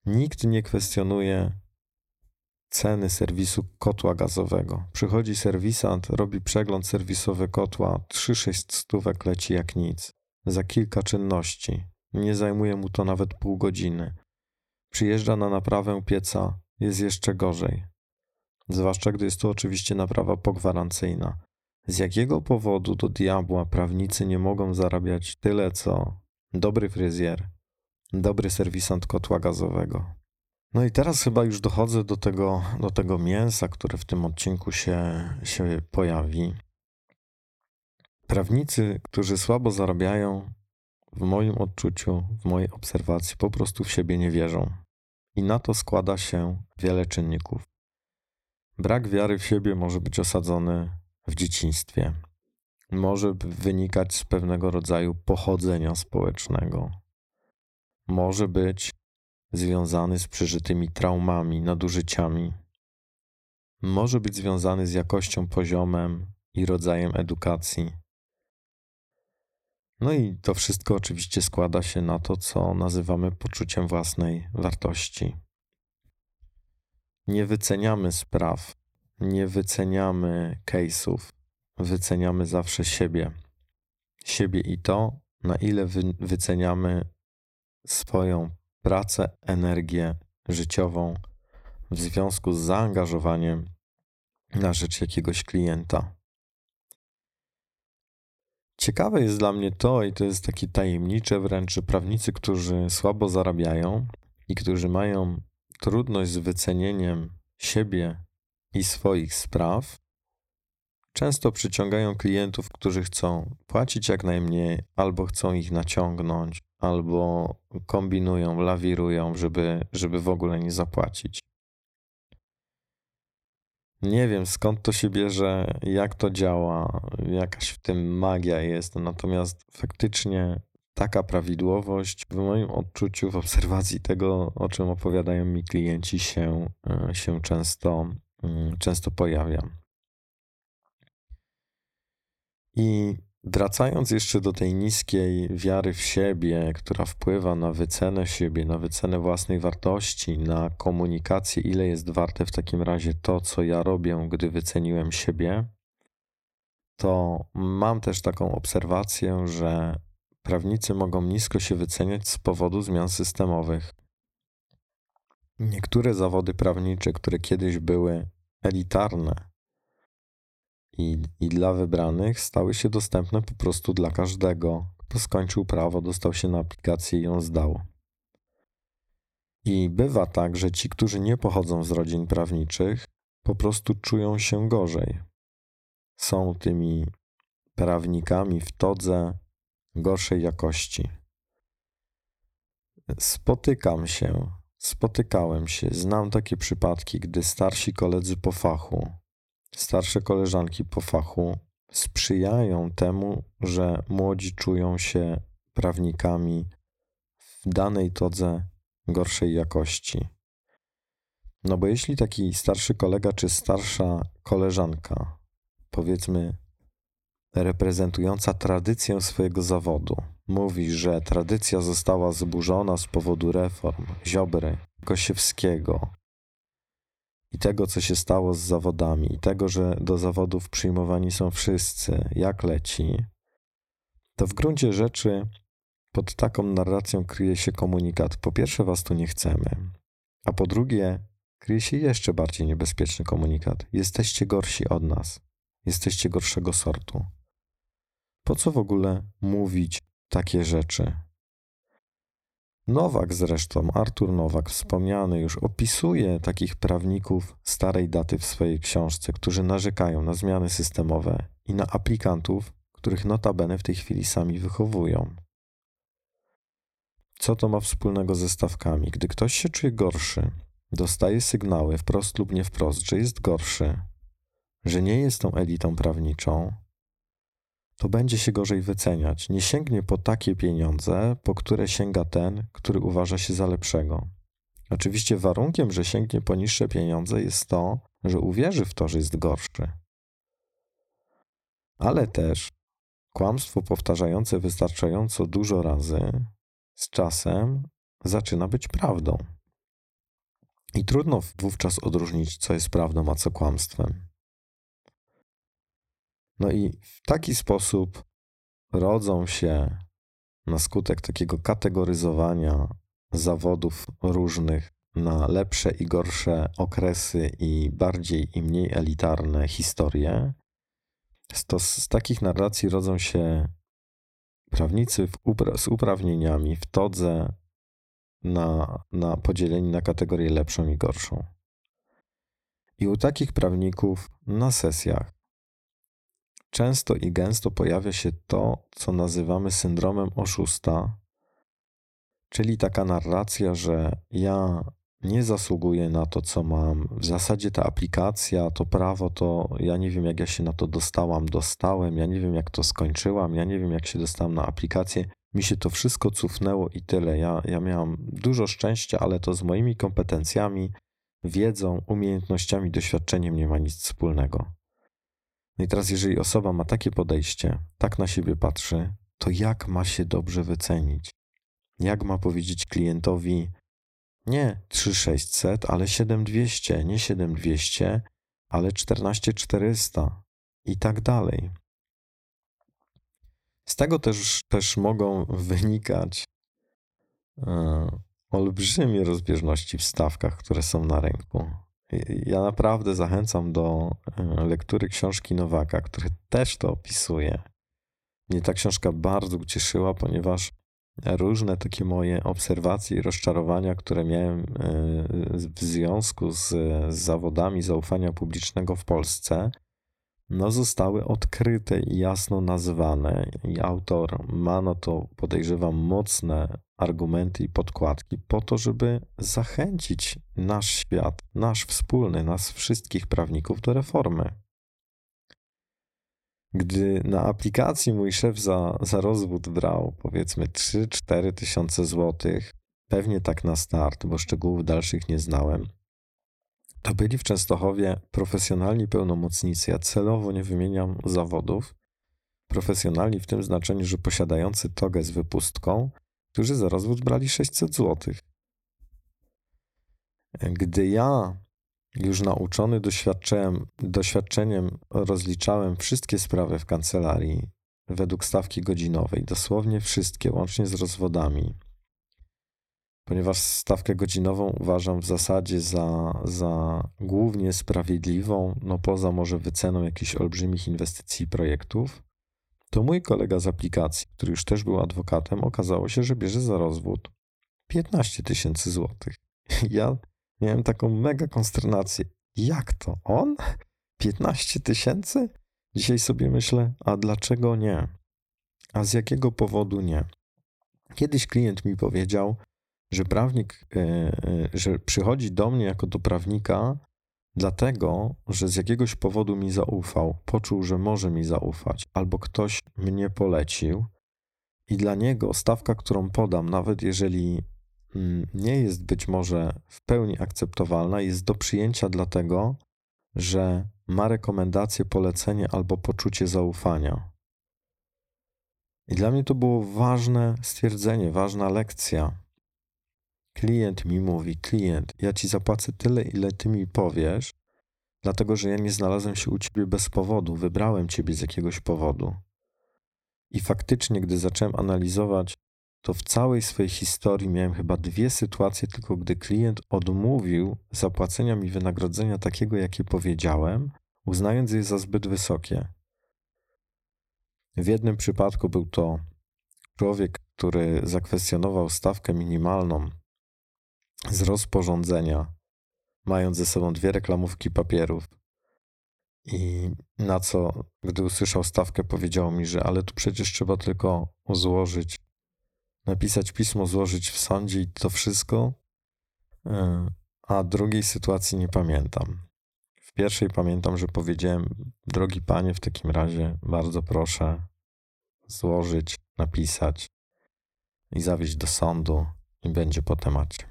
Nikt nie kwestionuje ceny serwisu kotła gazowego. Przychodzi serwisant, robi przegląd serwisowy kotła, trzy sześć stówek leci jak nic. Za kilka czynności. Nie zajmuje mu to nawet pół godziny. Przyjeżdża na naprawę pieca, jest jeszcze gorzej. Zwłaszcza gdy jest to oczywiście naprawa pogwarancyjna. Z jakiego powodu do diabła prawnicy nie mogą zarabiać tyle, co dobry fryzjer, dobry serwisant kotła gazowego? No i teraz chyba już dochodzę do tego, do tego mięsa, które w tym odcinku się, się pojawi. Prawnicy, którzy słabo zarabiają, w moim odczuciu, w mojej obserwacji, po prostu w siebie nie wierzą. I na to składa się wiele czynników. Brak wiary w siebie może być osadzony w dzieciństwie. Może wynikać z pewnego rodzaju pochodzenia społecznego. Może być związany z przeżytymi traumami, nadużyciami. Może być związany z jakością, poziomem i rodzajem edukacji. No i to wszystko oczywiście składa się na to, co nazywamy poczuciem własnej wartości. Nie wyceniamy spraw, nie wyceniamy case'ów, wyceniamy zawsze siebie. Siebie i to, na ile wy- wyceniamy swoją pracę, energię życiową w związku z zaangażowaniem na rzecz jakiegoś klienta. Ciekawe jest dla mnie to, i to jest takie tajemnicze wręcz, że prawnicy, którzy słabo zarabiają i którzy mają trudność z wycenieniem siebie i swoich spraw, często przyciągają klientów, którzy chcą płacić jak najmniej, albo chcą ich naciągnąć, albo kombinują, lawirują, żeby, żeby w ogóle nie zapłacić. Nie wiem, skąd to się bierze, jak to działa, jakaś w tym magia jest, natomiast faktycznie taka prawidłowość w moim odczuciu, w obserwacji tego, o czym opowiadają mi klienci, się, się często, często pojawia. I wracając jeszcze do tej niskiej wiary w siebie, która wpływa na wycenę siebie, na wycenę własnej wartości, na komunikację, ile jest warte w takim razie to, co ja robię, gdy wyceniłem siebie, to mam też taką obserwację, że prawnicy mogą nisko się wyceniać z powodu zmian systemowych. Niektóre zawody prawnicze, które kiedyś były elitarne, I, I dla wybranych, stały się dostępne po prostu dla każdego. Kto skończył prawo, dostał się na aplikację i ją zdał. I bywa tak, że ci, którzy nie pochodzą z rodzin prawniczych, po prostu czują się gorzej. Są tymi prawnikami w todze gorszej jakości. Spotykam się, spotykałem się, znam takie przypadki, gdy starsi koledzy po fachu, starsze koleżanki po fachu sprzyjają temu, że młodzi czują się prawnikami w danej todze gorszej jakości. No bo jeśli taki starszy kolega czy starsza koleżanka, powiedzmy reprezentująca tradycję swojego zawodu, mówi, że tradycja została zburzona z powodu reform Ziobry, Gosiewskiego, i tego, co się stało z zawodami, i tego, że do zawodów przyjmowani są wszyscy, jak leci, to w gruncie rzeczy pod taką narracją kryje się komunikat: po pierwsze, was tu nie chcemy, a po drugie, kryje się jeszcze bardziej niebezpieczny komunikat: jesteście gorsi od nas, jesteście gorszego sortu. Po co w ogóle mówić takie rzeczy? Nowak zresztą, Artur Nowak, wspomniany już, opisuje takich prawników starej daty w swojej książce, którzy narzekają na zmiany systemowe i na aplikantów, których notabene w tej chwili sami wychowują. Co to ma wspólnego ze stawkami? Gdy ktoś się czuje gorszy, dostaje sygnały wprost lub nie wprost, że jest gorszy, że nie jest tą elitą prawniczą, to będzie się gorzej wyceniać. Nie sięgnie po takie pieniądze, po które sięga ten, który uważa się za lepszego. Oczywiście warunkiem, że sięgnie po niższe pieniądze, jest to, że uwierzy w to, że jest gorszy. Ale też kłamstwo powtarzające wystarczająco dużo razy z czasem zaczyna być prawdą. I trudno wówczas odróżnić, co jest prawdą, a co kłamstwem. No i w taki sposób rodzą się na skutek takiego kategoryzowania zawodów różnych na lepsze i gorsze okresy i bardziej i mniej elitarne historie, To z takich narracji rodzą się prawnicy w upra- z uprawnieniami w todze na, na podzieleni na kategorię lepszą i gorszą. I u takich prawników na sesjach często i gęsto pojawia się to, co nazywamy syndromem oszusta, czyli taka narracja, że ja nie zasługuję na to, co mam. W zasadzie ta aplikacja, to prawo, to ja nie wiem, jak ja się na to dostałam, dostałem, ja nie wiem, jak to skończyłam, ja nie wiem, jak się dostałam na aplikację. Mi się to wszystko cofnęło i tyle. Ja, ja miałam dużo szczęścia, ale to z moimi kompetencjami, wiedzą, umiejętnościami, doświadczeniem nie ma nic wspólnego. No i teraz, jeżeli osoba ma takie podejście, tak na siebie patrzy, to jak ma się dobrze wycenić? Jak ma powiedzieć klientowi nie trzy tysiące sześćset, ale siedem tysięcy dwieście, nie siedem tysięcy dwieście, ale czternaście tysięcy czterysta i tak dalej. Z tego też, też mogą wynikać yy, olbrzymie rozbieżności w stawkach, które są na rynku. Ja naprawdę zachęcam do lektury książki Nowaka, który też to opisuje. Mnie ta książka bardzo ucieszyła, ponieważ różne takie moje obserwacje i rozczarowania, które miałem w związku z zawodami zaufania publicznego w Polsce, no zostały odkryte i jasno nazwane. I autor ma na to, podejrzewam, mocne argumenty i podkładki po to, żeby zachęcić nasz świat, nasz wspólny, nas wszystkich prawników do reformy. Gdy na aplikacji mój szef za, za rozwód brał powiedzmy trzy cztery tysiące złotych, pewnie tak na start, bo szczegółów dalszych nie znałem, to byli w Częstochowie profesjonalni pełnomocnicy. Ja celowo nie wymieniam zawodów. Profesjonalni w tym znaczeniu, że posiadający togę z wypustką, którzy za rozwód brali sześćset złotych. Gdy ja już nauczony doświadczyłem, doświadczeniem rozliczałem wszystkie sprawy w kancelarii według stawki godzinowej, dosłownie wszystkie, łącznie z rozwodami, ponieważ stawkę godzinową uważam w zasadzie za, za głównie sprawiedliwą, no poza może wyceną jakichś olbrzymich inwestycji i projektów, to mój kolega z aplikacji, który już też był adwokatem, okazało się, że bierze za rozwód piętnaście tysięcy złotych. Ja miałem taką mega konsternację. Jak to? On? piętnaście tysięcy? Dzisiaj sobie myślę, a dlaczego nie? A z jakiego powodu nie? Kiedyś klient mi powiedział, że prawnik, że przychodzi do mnie jako do prawnika dlatego, że z jakiegoś powodu mi zaufał, poczuł, że może mi zaufać, albo ktoś mnie polecił i dla niego stawka, którą podam, nawet jeżeli nie jest być może w pełni akceptowalna, jest do przyjęcia dlatego, że ma rekomendację, polecenie albo poczucie zaufania. I dla mnie to było ważne stwierdzenie, ważna lekcja. Klient mi mówi, klient, ja ci zapłacę tyle, ile ty mi powiesz, dlatego że ja nie znalazłem się u ciebie bez powodu, wybrałem ciebie z jakiegoś powodu. I faktycznie, gdy zacząłem analizować, to w całej swojej historii miałem chyba dwie sytuacje, tylko gdy klient odmówił zapłacenia mi wynagrodzenia takiego, jakie powiedziałem, uznając je za zbyt wysokie. W jednym przypadku był to człowiek, który zakwestionował stawkę minimalną z rozporządzenia, mając ze sobą dwie reklamówki papierów i na co, gdy usłyszał stawkę, powiedział mi, że ale tu przecież trzeba tylko złożyć, napisać pismo, złożyć w sądzie i to wszystko, a drugiej sytuacji nie pamiętam. W pierwszej pamiętam, że powiedziałem, drogi panie, w takim razie bardzo proszę złożyć, napisać i zawieźć do sądu i będzie po temacie.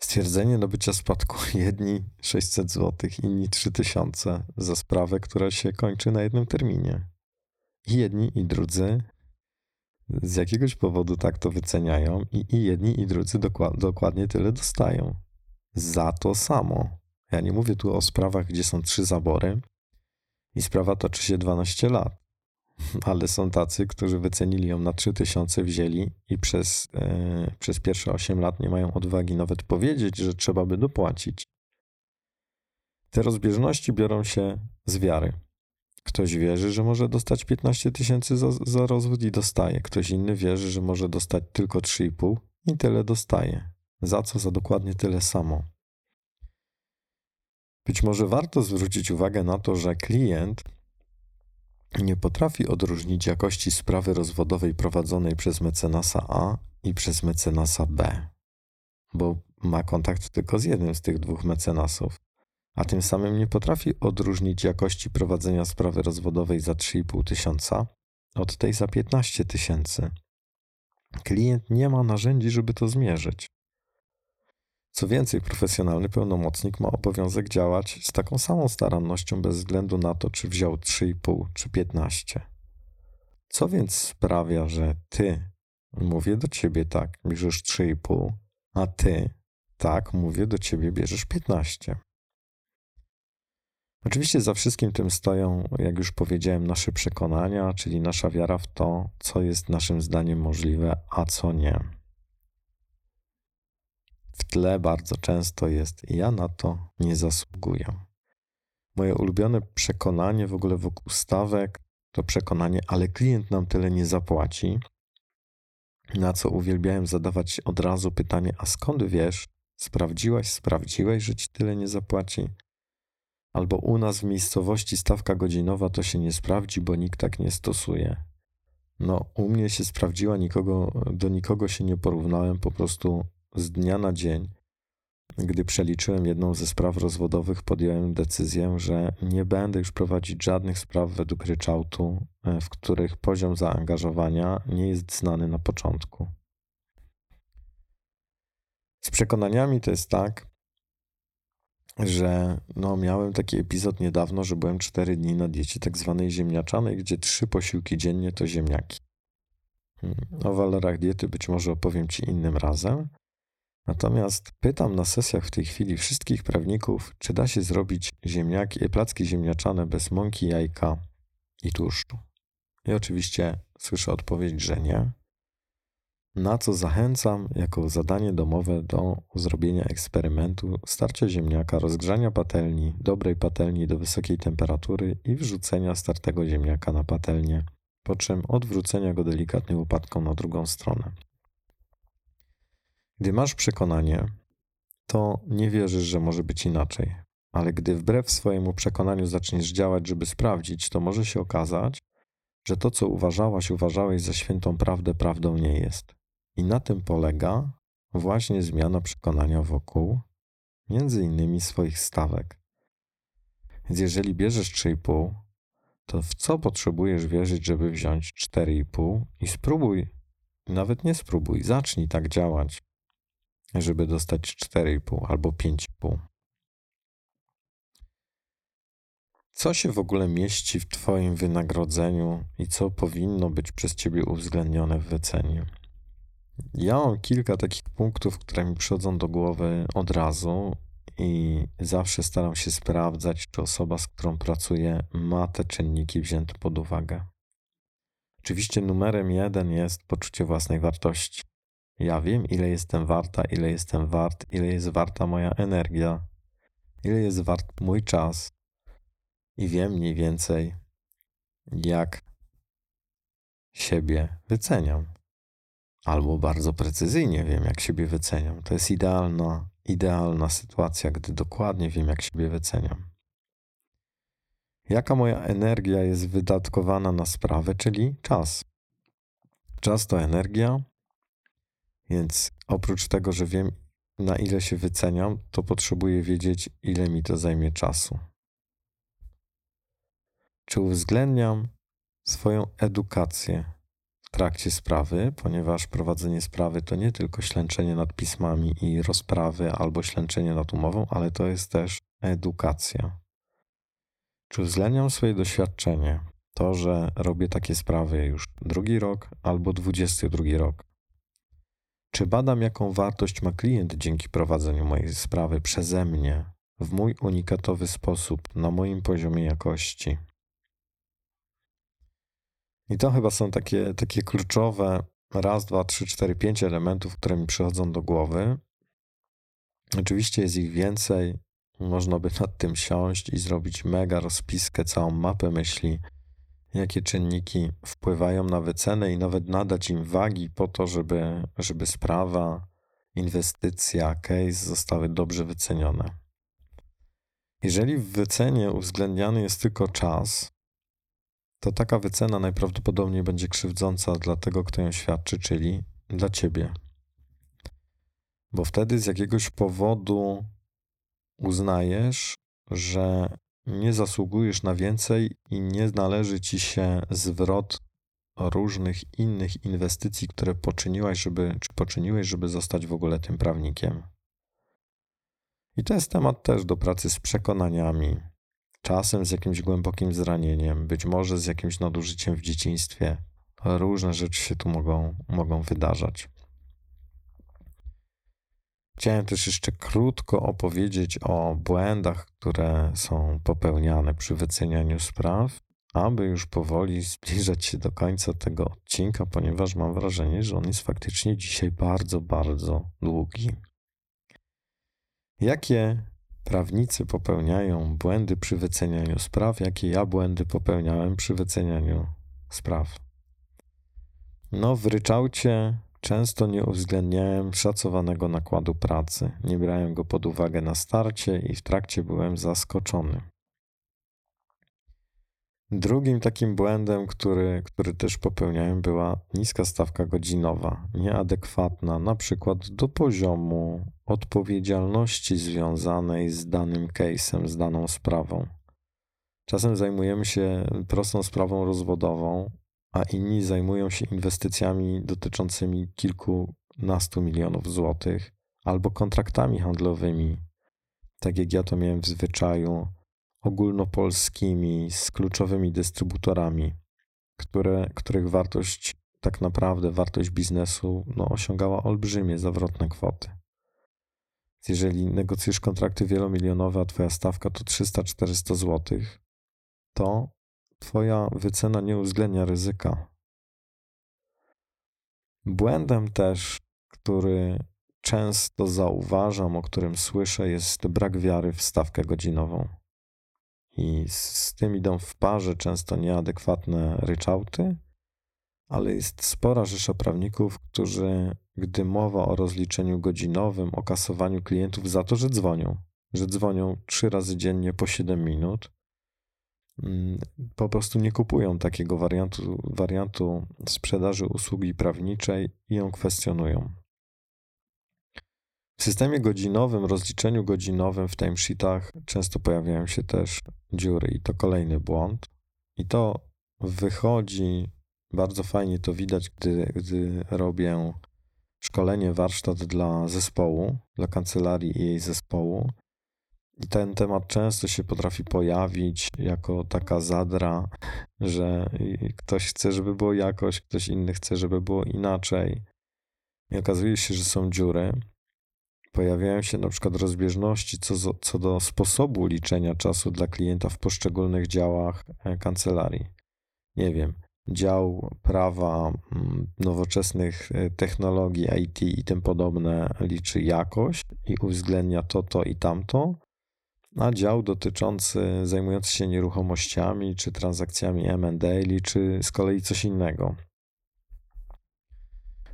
Stwierdzenie nabycia spadku, jedni sześćset złotych, inni trzy tysiące za sprawę, która się kończy na jednym terminie. I jedni i drudzy z jakiegoś powodu tak to wyceniają i, i jedni i drudzy dokład, dokładnie tyle dostają. Za to samo. Ja nie mówię tu o sprawach, gdzie są trzy zabory i sprawa toczy się dwanaście lat, ale są tacy, którzy wycenili ją na trzy tysiące, wzięli i przez, yy, przez pierwsze osiem lat nie mają odwagi nawet powiedzieć, że trzeba by dopłacić. Te rozbieżności biorą się z wiary. Ktoś wierzy, że może dostać piętnaście tysięcy za, za rozwód i dostaje. Ktoś inny wierzy, że może dostać tylko trzy i pół i tyle dostaje. Za co? Za dokładnie tyle samo. Być może warto zwrócić uwagę na to, że klient nie potrafi odróżnić jakości sprawy rozwodowej prowadzonej przez mecenasa A i przez mecenasa B, bo ma kontakt tylko z jednym z tych dwóch mecenasów, a tym samym nie potrafi odróżnić jakości prowadzenia sprawy rozwodowej za trzy i pół tysiąca od tej za piętnaście tysięcy. Klient nie ma narzędzi, żeby to zmierzyć. Co więcej, profesjonalny pełnomocnik ma obowiązek działać z taką samą starannością bez względu na to, czy wziął trzy i pół czy piętnaście. Co więc sprawia, że ty, mówię do ciebie tak, bierzesz trzy i pół, a ty, tak, mówię do ciebie, bierzesz piętnaście. Oczywiście za wszystkim tym stoją, jak już powiedziałem, nasze przekonania, czyli nasza wiara w to, co jest naszym zdaniem możliwe, a co nie. W tle bardzo często jest: ja na to nie zasługuję. Moje ulubione przekonanie w ogóle wokół stawek to przekonanie: ale klient nam tyle nie zapłaci, na co uwielbiałem zadawać od razu pytanie: a skąd wiesz? Sprawdziłaś, sprawdziłeś, że ci tyle nie zapłaci? Albo u nas w miejscowości stawka godzinowa to się nie sprawdzi, bo nikt tak nie stosuje. No, u mnie się sprawdziła, nikogo, do nikogo się nie porównałem, po prostu z dnia na dzień, gdy przeliczyłem jedną ze spraw rozwodowych, podjąłem decyzję, że nie będę już prowadzić żadnych spraw według ryczałtu, w których poziom zaangażowania nie jest znany na początku. Z przekonaniami to jest tak, że no miałem taki epizod niedawno, że byłem cztery dni na diecie tak zwanej ziemniaczanej, gdzie trzy posiłki dziennie to ziemniaki. O walorach diety być może opowiem Ci innym razem. Natomiast pytam na sesjach w tej chwili wszystkich prawników, czy da się zrobić ziemniaki, placki ziemniaczane bez mąki, jajka i tłuszczu. I oczywiście słyszę odpowiedź, że nie. Na co zachęcam jako zadanie domowe do zrobienia eksperymentu starcia ziemniaka, rozgrzania patelni, dobrej patelni do wysokiej temperatury i wrzucenia startego ziemniaka na patelnię, po czym odwrócenia go delikatnie łopatką na drugą stronę. Gdy masz przekonanie, to nie wierzysz, że może być inaczej, ale gdy wbrew swojemu przekonaniu zaczniesz działać, żeby sprawdzić, to może się okazać, że to, co uważałaś, uważałeś za świętą prawdę, prawdą nie jest. I na tym polega właśnie zmiana przekonania wokół, między innymi swoich stawek. Więc jeżeli bierzesz trzy i pół, to w co potrzebujesz wierzyć, żeby wziąć cztery i pół i spróbuj, nawet nie spróbuj, zacznij tak działać, żeby dostać cztery i pół albo pięć i pół. Co się w ogóle mieści w Twoim wynagrodzeniu i co powinno być przez Ciebie uwzględnione w wycenie? Ja mam kilka takich punktów, które mi przychodzą do głowy od razu i zawsze staram się sprawdzać, czy osoba, z którą pracuję, ma te czynniki wzięte pod uwagę. Oczywiście numerem jeden jest poczucie własnej wartości. Ja wiem, ile jestem warta, ile jestem wart, ile jest warta moja energia, ile jest wart mój czas. I wiem mniej więcej, jak siebie wyceniam. Albo bardzo precyzyjnie wiem, jak siebie wyceniam. To jest idealna, idealna sytuacja, gdy dokładnie wiem, jak siebie wyceniam. Jaka moja energia jest wydatkowana na sprawę, czyli czas. Czas to energia, więc oprócz tego, że wiem, na ile się wyceniam, to potrzebuję wiedzieć, ile mi to zajmie czasu. Czy uwzględniam swoją edukację w trakcie sprawy, ponieważ prowadzenie sprawy to nie tylko ślęczenie nad pismami i rozprawy albo ślęczenie nad umową, ale to jest też edukacja. Czy uwzględniam swoje doświadczenie, to, że robię takie sprawy już drugi rok albo dwudziesty drugi rok? Czy badam, jaką wartość ma klient dzięki prowadzeniu mojej sprawy przeze mnie w mój unikatowy sposób, na moim poziomie jakości? I to chyba są takie, takie kluczowe raz, dwa, trzy, cztery, pięć elementów, które mi przychodzą do głowy. Oczywiście jest ich więcej. Można by nad tym siąść i zrobić mega rozpiskę, całą mapę myśli, jakie czynniki wpływają na wycenę i nawet nadać im wagi po to, żeby, żeby sprawa, inwestycja, case zostały dobrze wycenione. Jeżeli w wycenie uwzględniany jest tylko czas, to taka wycena najprawdopodobniej będzie krzywdząca dla tego, kto ją świadczy, czyli dla ciebie. Bo wtedy z jakiegoś powodu uznajesz, że nie zasługujesz na więcej i nie należy ci się zwrot różnych innych inwestycji, które poczyniłaś, żeby, czy poczyniłeś, żeby zostać w ogóle tym prawnikiem. I to jest temat też do pracy z przekonaniami, czasem z jakimś głębokim zranieniem, być może z jakimś nadużyciem w dzieciństwie. Różne rzeczy się tu mogą, mogą wydarzać. Chciałem też jeszcze krótko opowiedzieć o błędach, które są popełniane przy wycenianiu spraw, aby już powoli zbliżać się do końca tego odcinka, ponieważ mam wrażenie, że on jest faktycznie dzisiaj bardzo, bardzo długi. Jakie prawnicy popełniają błędy przy wycenianiu spraw? Jakie ja błędy popełniałem przy wycenianiu spraw? No, w ryczałcie często nie uwzględniałem szacowanego nakładu pracy. Nie brałem go pod uwagę na starcie i w trakcie byłem zaskoczony. Drugim takim błędem, który, który też popełniałem, była niska stawka godzinowa, nieadekwatna na przykład do poziomu odpowiedzialności związanej z danym case'em, z daną sprawą. Czasem zajmujemy się prostą sprawą rozwodową, a inni zajmują się inwestycjami dotyczącymi kilkunastu milionów złotych albo kontraktami handlowymi, tak jak ja to miałem w zwyczaju, ogólnopolskimi, z kluczowymi dystrybutorami, które, których wartość, tak naprawdę wartość biznesu, no, osiągała olbrzymie, zawrotne kwoty. Jeżeli negocjujesz kontrakty wielomilionowe, a twoja stawka to trzysta czterysta złotych, to twoja wycena nie uwzględnia ryzyka. Błędem też, który często zauważam, o którym słyszę, jest brak wiary w stawkę godzinową. I z tym idą w parze często nieadekwatne ryczałty, ale jest spora rzesza prawników, którzy, gdy mowa o rozliczeniu godzinowym, o kasowaniu klientów za to, że dzwonią, że dzwonią trzy razy dziennie po siedem minut, po prostu nie kupują takiego wariantu, wariantu sprzedaży usługi prawniczej i ją kwestionują. W systemie godzinowym, rozliczeniu godzinowym w timesheetach często pojawiają się też dziury i to kolejny błąd. I to wychodzi, bardzo fajnie to widać, gdy, gdy robię szkolenie, warsztat dla zespołu, dla kancelarii i jej zespołu. I ten temat często się potrafi pojawić jako taka zadra, że ktoś chce, żeby było jakoś, ktoś inny chce, żeby było inaczej. I okazuje się, że są dziury. Pojawiają się na przykład rozbieżności co, co do sposobu liczenia czasu dla klienta w poszczególnych działach kancelarii. Nie wiem, dział prawa, nowoczesnych technologii, I T i tym podobne liczy jakoś i uwzględnia to, to i tamto, a dział dotyczący, zajmujący się nieruchomościami czy transakcjami M and A liczy z kolei coś innego.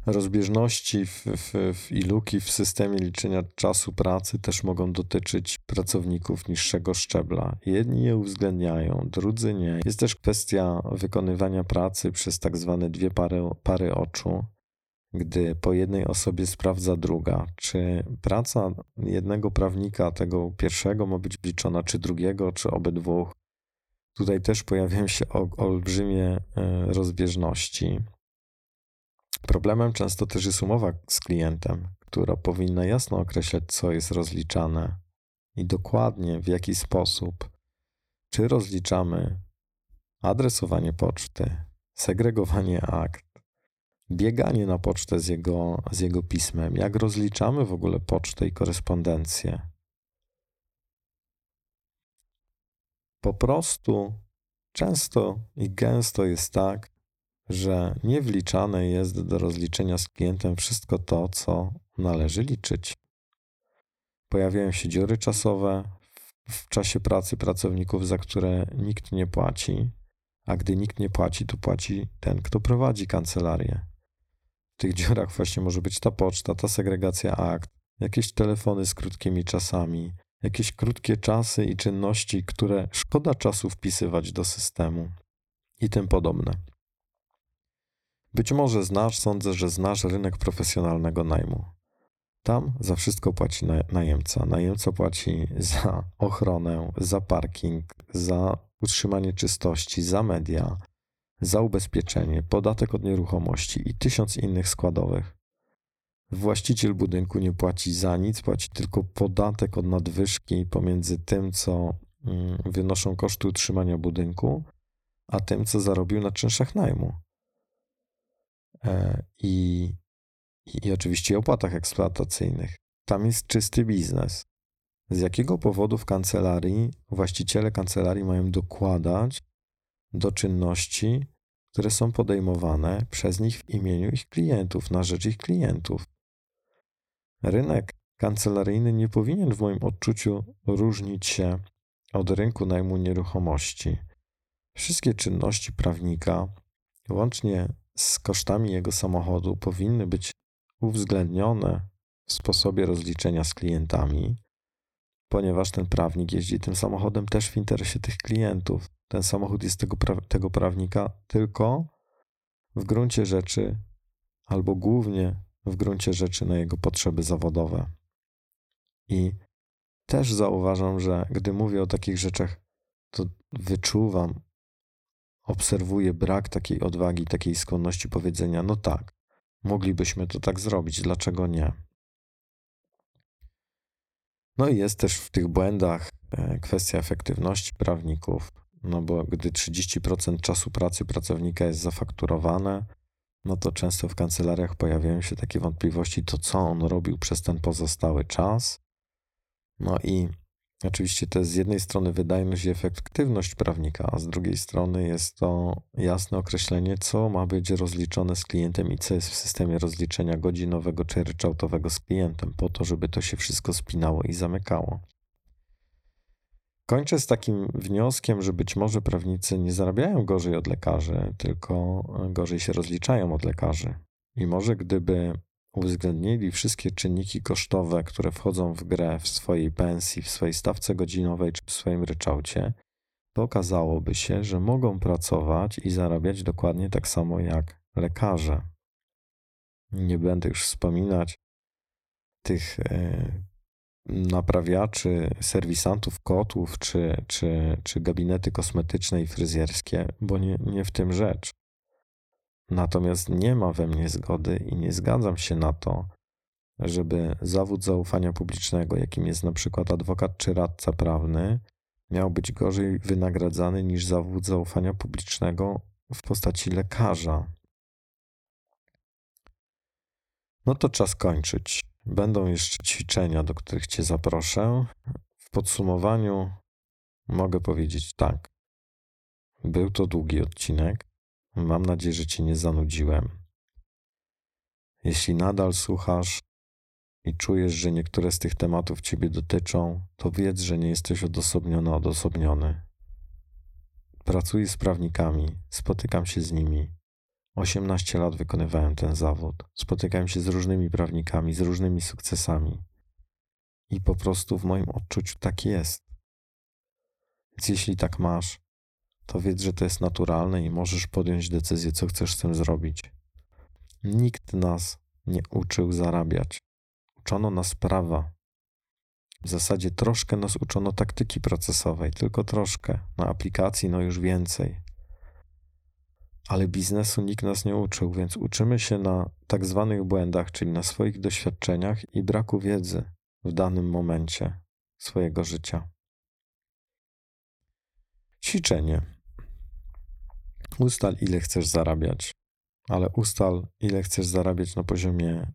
Rozbieżności w, w, w i luki w systemie liczenia czasu pracy też mogą dotyczyć pracowników niższego szczebla. Jedni je uwzględniają, drudzy nie. Jest też kwestia wykonywania pracy przez tak zwane dwie pary, pary oczu, gdy po jednej osobie sprawdza druga, czy praca jednego prawnika, tego pierwszego, ma być liczona, czy drugiego, czy obydwóch. Tutaj też pojawiają się olbrzymie rozbieżności. Problemem często też jest umowa z klientem, która powinna jasno określać, co jest rozliczane i dokładnie w jaki sposób, czy rozliczamy adresowanie poczty, segregowanie akt, bieganie na pocztę z jego, z jego pismem, jak rozliczamy w ogóle pocztę i korespondencję. Po prostu często i gęsto jest tak, że nie wliczane jest do rozliczenia z klientem wszystko to, co należy liczyć. Pojawiają się dziury czasowe w czasie pracy pracowników, za które nikt nie płaci, a gdy nikt nie płaci, to płaci ten, kto prowadzi kancelarię. W tych dziurach właśnie może być ta poczta, ta segregacja akt, jakieś telefony z krótkimi czasami, jakieś krótkie czasy i czynności, które szkoda czasu wpisywać do systemu i tym podobne. Być może znasz, sądzę, że znasz rynek profesjonalnego najmu. Tam za wszystko płaci najemca. Najemca płaci za ochronę, za parking, za utrzymanie czystości, za media, za ubezpieczenie, podatek od nieruchomości i tysiąc innych składowych. Właściciel budynku nie płaci za nic, płaci tylko podatek od nadwyżki pomiędzy tym, co wynoszą koszty utrzymania budynku, a tym, co zarobił na czynszach najmu. I, i, i oczywiście opłatach eksploatacyjnych. Tam jest czysty biznes. Z jakiego powodu w kancelarii właściciele kancelarii mają dokładać do czynności, które są podejmowane przez nich w imieniu ich klientów, na rzecz ich klientów? Rynek kancelaryjny nie powinien w moim odczuciu różnić się od rynku najmu nieruchomości. Wszystkie czynności prawnika, łącznie z kosztami jego samochodu, powinny być uwzględnione w sposobie rozliczenia z klientami, ponieważ ten prawnik jeździ tym samochodem też w interesie tych klientów. Ten samochód jest tego, pra- tego prawnika tylko w gruncie rzeczy, albo głównie w gruncie rzeczy, na jego potrzeby zawodowe. I też zauważam, że gdy mówię o takich rzeczach, to wyczuwam, obserwuję brak takiej odwagi, takiej skłonności powiedzenia: no tak, moglibyśmy to tak zrobić, dlaczego nie? No i jest też w tych błędach kwestia efektywności prawników, no bo gdy trzydzieści procent czasu pracy pracownika jest zafakturowane, no to często w kancelariach pojawiają się takie wątpliwości, to co on robił przez ten pozostały czas. No i oczywiście to jest z jednej strony wydajność i efektywność prawnika, a z drugiej strony jest to jasne określenie, co ma być rozliczone z klientem i co jest w systemie rozliczenia godzinowego czy ryczałtowego z klientem, po to, żeby to się wszystko spinało i zamykało. Kończę z takim wnioskiem, że być może prawnicy nie zarabiają gorzej od lekarzy, tylko gorzej się rozliczają od lekarzy. I może gdyby uwzględnili wszystkie czynniki kosztowe, które wchodzą w grę w swojej pensji, w swojej stawce godzinowej czy w swoim ryczałcie, to okazałoby się, że mogą pracować i zarabiać dokładnie tak samo jak lekarze. Nie będę już wspominać tych naprawiaczy, serwisantów kotłów czy, czy, czy gabinety kosmetyczne i fryzjerskie, bo nie, nie w tym rzecz. Natomiast nie ma we mnie zgody i nie zgadzam się na to, żeby zawód zaufania publicznego, jakim jest na przykład adwokat czy radca prawny, miał być gorzej wynagradzany niż zawód zaufania publicznego w postaci lekarza. No to czas kończyć. Będą jeszcze ćwiczenia, do których Cię zaproszę. W podsumowaniu mogę powiedzieć tak. Był to długi odcinek. Mam nadzieję, że Cię nie zanudziłem. Jeśli nadal słuchasz i czujesz, że niektóre z tych tematów Ciebie dotyczą, to wiedz, że nie jesteś odosobniony, odosobniony. Pracuję z prawnikami, spotykam się z nimi. osiemnaście lat wykonywałem ten zawód. Spotykałem się z różnymi prawnikami, z różnymi sukcesami. I po prostu w moim odczuciu tak jest. Więc jeśli tak masz, to wiedz, że to jest naturalne i możesz podjąć decyzję, co chcesz z tym zrobić. Nikt nas nie uczył zarabiać. Uczono nas prawa. W zasadzie troszkę nas uczono taktyki procesowej, tylko troszkę. Na aplikacji no już więcej. Ale biznesu nikt nas nie uczył, więc uczymy się na tak zwanych błędach, czyli na swoich doświadczeniach i braku wiedzy w danym momencie swojego życia. Ćwiczenie. Ustal, ile chcesz zarabiać, ale ustal, ile chcesz zarabiać na poziomie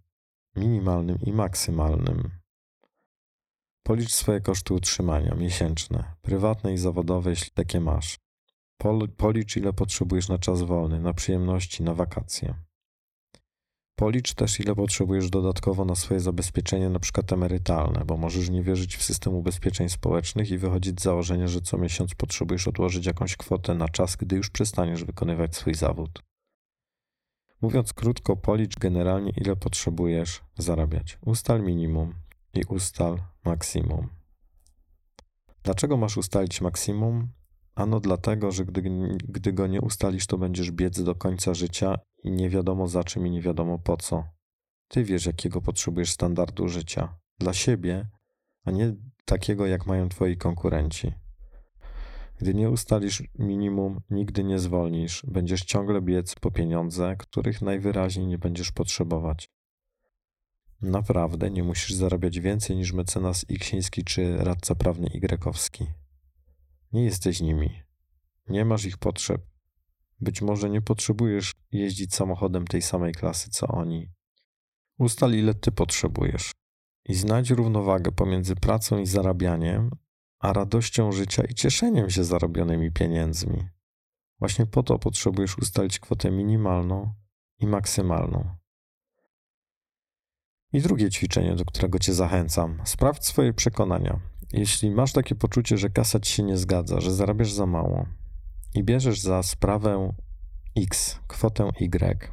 minimalnym i maksymalnym. Policz swoje koszty utrzymania miesięczne, prywatne i zawodowe, jeśli takie masz. Policz, ile potrzebujesz na czas wolny, na przyjemności, na wakacje. Policz też, ile potrzebujesz dodatkowo na swoje zabezpieczenie, na przykład emerytalne, bo możesz nie wierzyć w system ubezpieczeń społecznych i wychodzić z założenia, że co miesiąc potrzebujesz odłożyć jakąś kwotę na czas, gdy już przestaniesz wykonywać swój zawód. Mówiąc krótko, policz generalnie, ile potrzebujesz zarabiać. Ustal minimum i ustal maksimum. Dlaczego masz ustalić maksimum? Ano dlatego, że gdy, gdy go nie ustalisz, to będziesz biec do końca życia i nie wiadomo za czym i nie wiadomo po co. Ty wiesz, jakiego potrzebujesz standardu życia. Dla siebie, a nie takiego, jak mają twoi konkurenci. Gdy nie ustalisz minimum, nigdy nie zwolnisz. Będziesz ciągle biec po pieniądze, których najwyraźniej nie będziesz potrzebować. Naprawdę nie musisz zarabiać więcej niż mecenas Iksiński czy radca prawny Y-owski. Nie jesteś nimi. Nie masz ich potrzeb. Być może nie potrzebujesz jeździć samochodem tej samej klasy co oni. Ustal, ile ty potrzebujesz. I znajdź równowagę pomiędzy pracą i zarabianiem, a radością życia i cieszeniem się zarobionymi pieniędzmi. Właśnie po to potrzebujesz ustalić kwotę minimalną i maksymalną. I drugie ćwiczenie, do którego cię zachęcam. Sprawdź swoje przekonania. Jeśli masz takie poczucie, że kasa ci się nie zgadza, że zarabiasz za mało i bierzesz za sprawę X kwotę Y,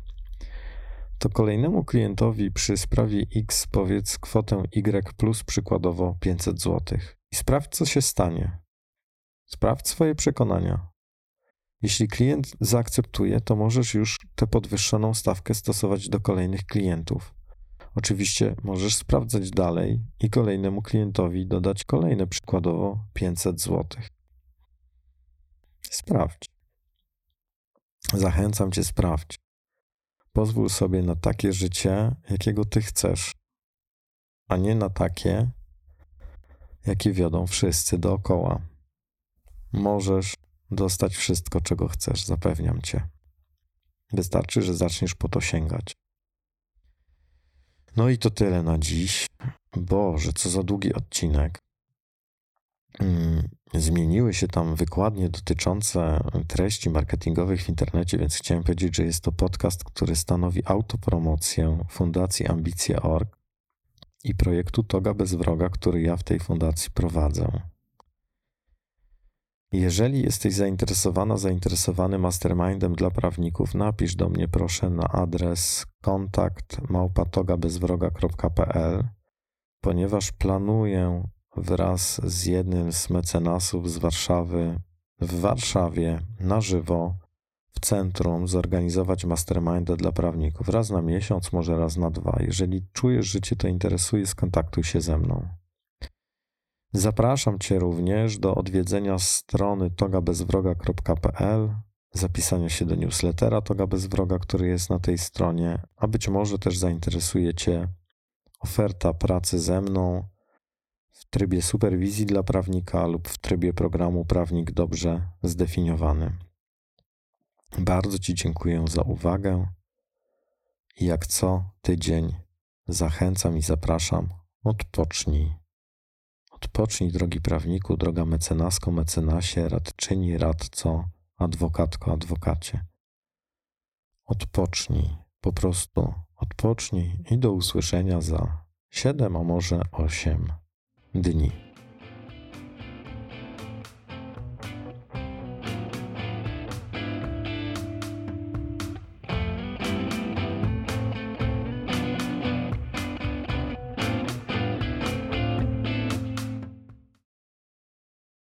to kolejnemu klientowi przy sprawie X powiedz kwotę Y plus przykładowo pięćset złotych i sprawdź, co się stanie. Sprawdź swoje przekonania. Jeśli klient zaakceptuje, to możesz już tę podwyższoną stawkę stosować do kolejnych klientów. Oczywiście możesz sprawdzać dalej i kolejnemu klientowi dodać kolejne przykładowo pięćset złotych. Sprawdź. Zachęcam cię, sprawdź. Pozwól sobie na takie życie, jakiego ty chcesz, a nie na takie, jakie wiodą wszyscy dookoła. Możesz dostać wszystko, czego chcesz, zapewniam cię. Wystarczy, że zaczniesz po to sięgać. No i to tyle na dziś. Boże, co za długi odcinek. Zmieniły się tam wykładnie dotyczące treści marketingowych w internecie, więc chciałem powiedzieć, że jest to podcast, który stanowi autopromocję Fundacji Ambicje kropka org i projektu Toga bez wroga, który ja w tej fundacji prowadzę. Jeżeli jesteś zainteresowana, zainteresowany mastermindem dla prawników, napisz do mnie proszę na adres kontakt małpa toga bez wroga kropka p l, ponieważ planuję wraz z jednym z mecenasów z Warszawy w Warszawie na żywo w centrum zorganizować masterminda dla prawników raz na miesiąc, może raz na dwa. Jeżeli czujesz, że cię to interesuje, skontaktuj się ze mną. Zapraszam cię również do odwiedzenia strony toga bez wroga kropka p l, zapisania się do newslettera Toga bez wroga, który jest na tej stronie, a być może też zainteresuje cię oferta pracy ze mną w trybie superwizji dla prawnika lub w trybie programu Prawnik Dobrze Zdefiniowany. Bardzo ci dziękuję za uwagę i jak co tydzień zachęcam i zapraszam, odpocznij. Odpocznij, drogi prawniku, droga mecenasko, mecenasie, radczyni, radco, adwokatko, adwokacie. Odpocznij, po prostu odpocznij i do usłyszenia za siedem, a może osiem dni.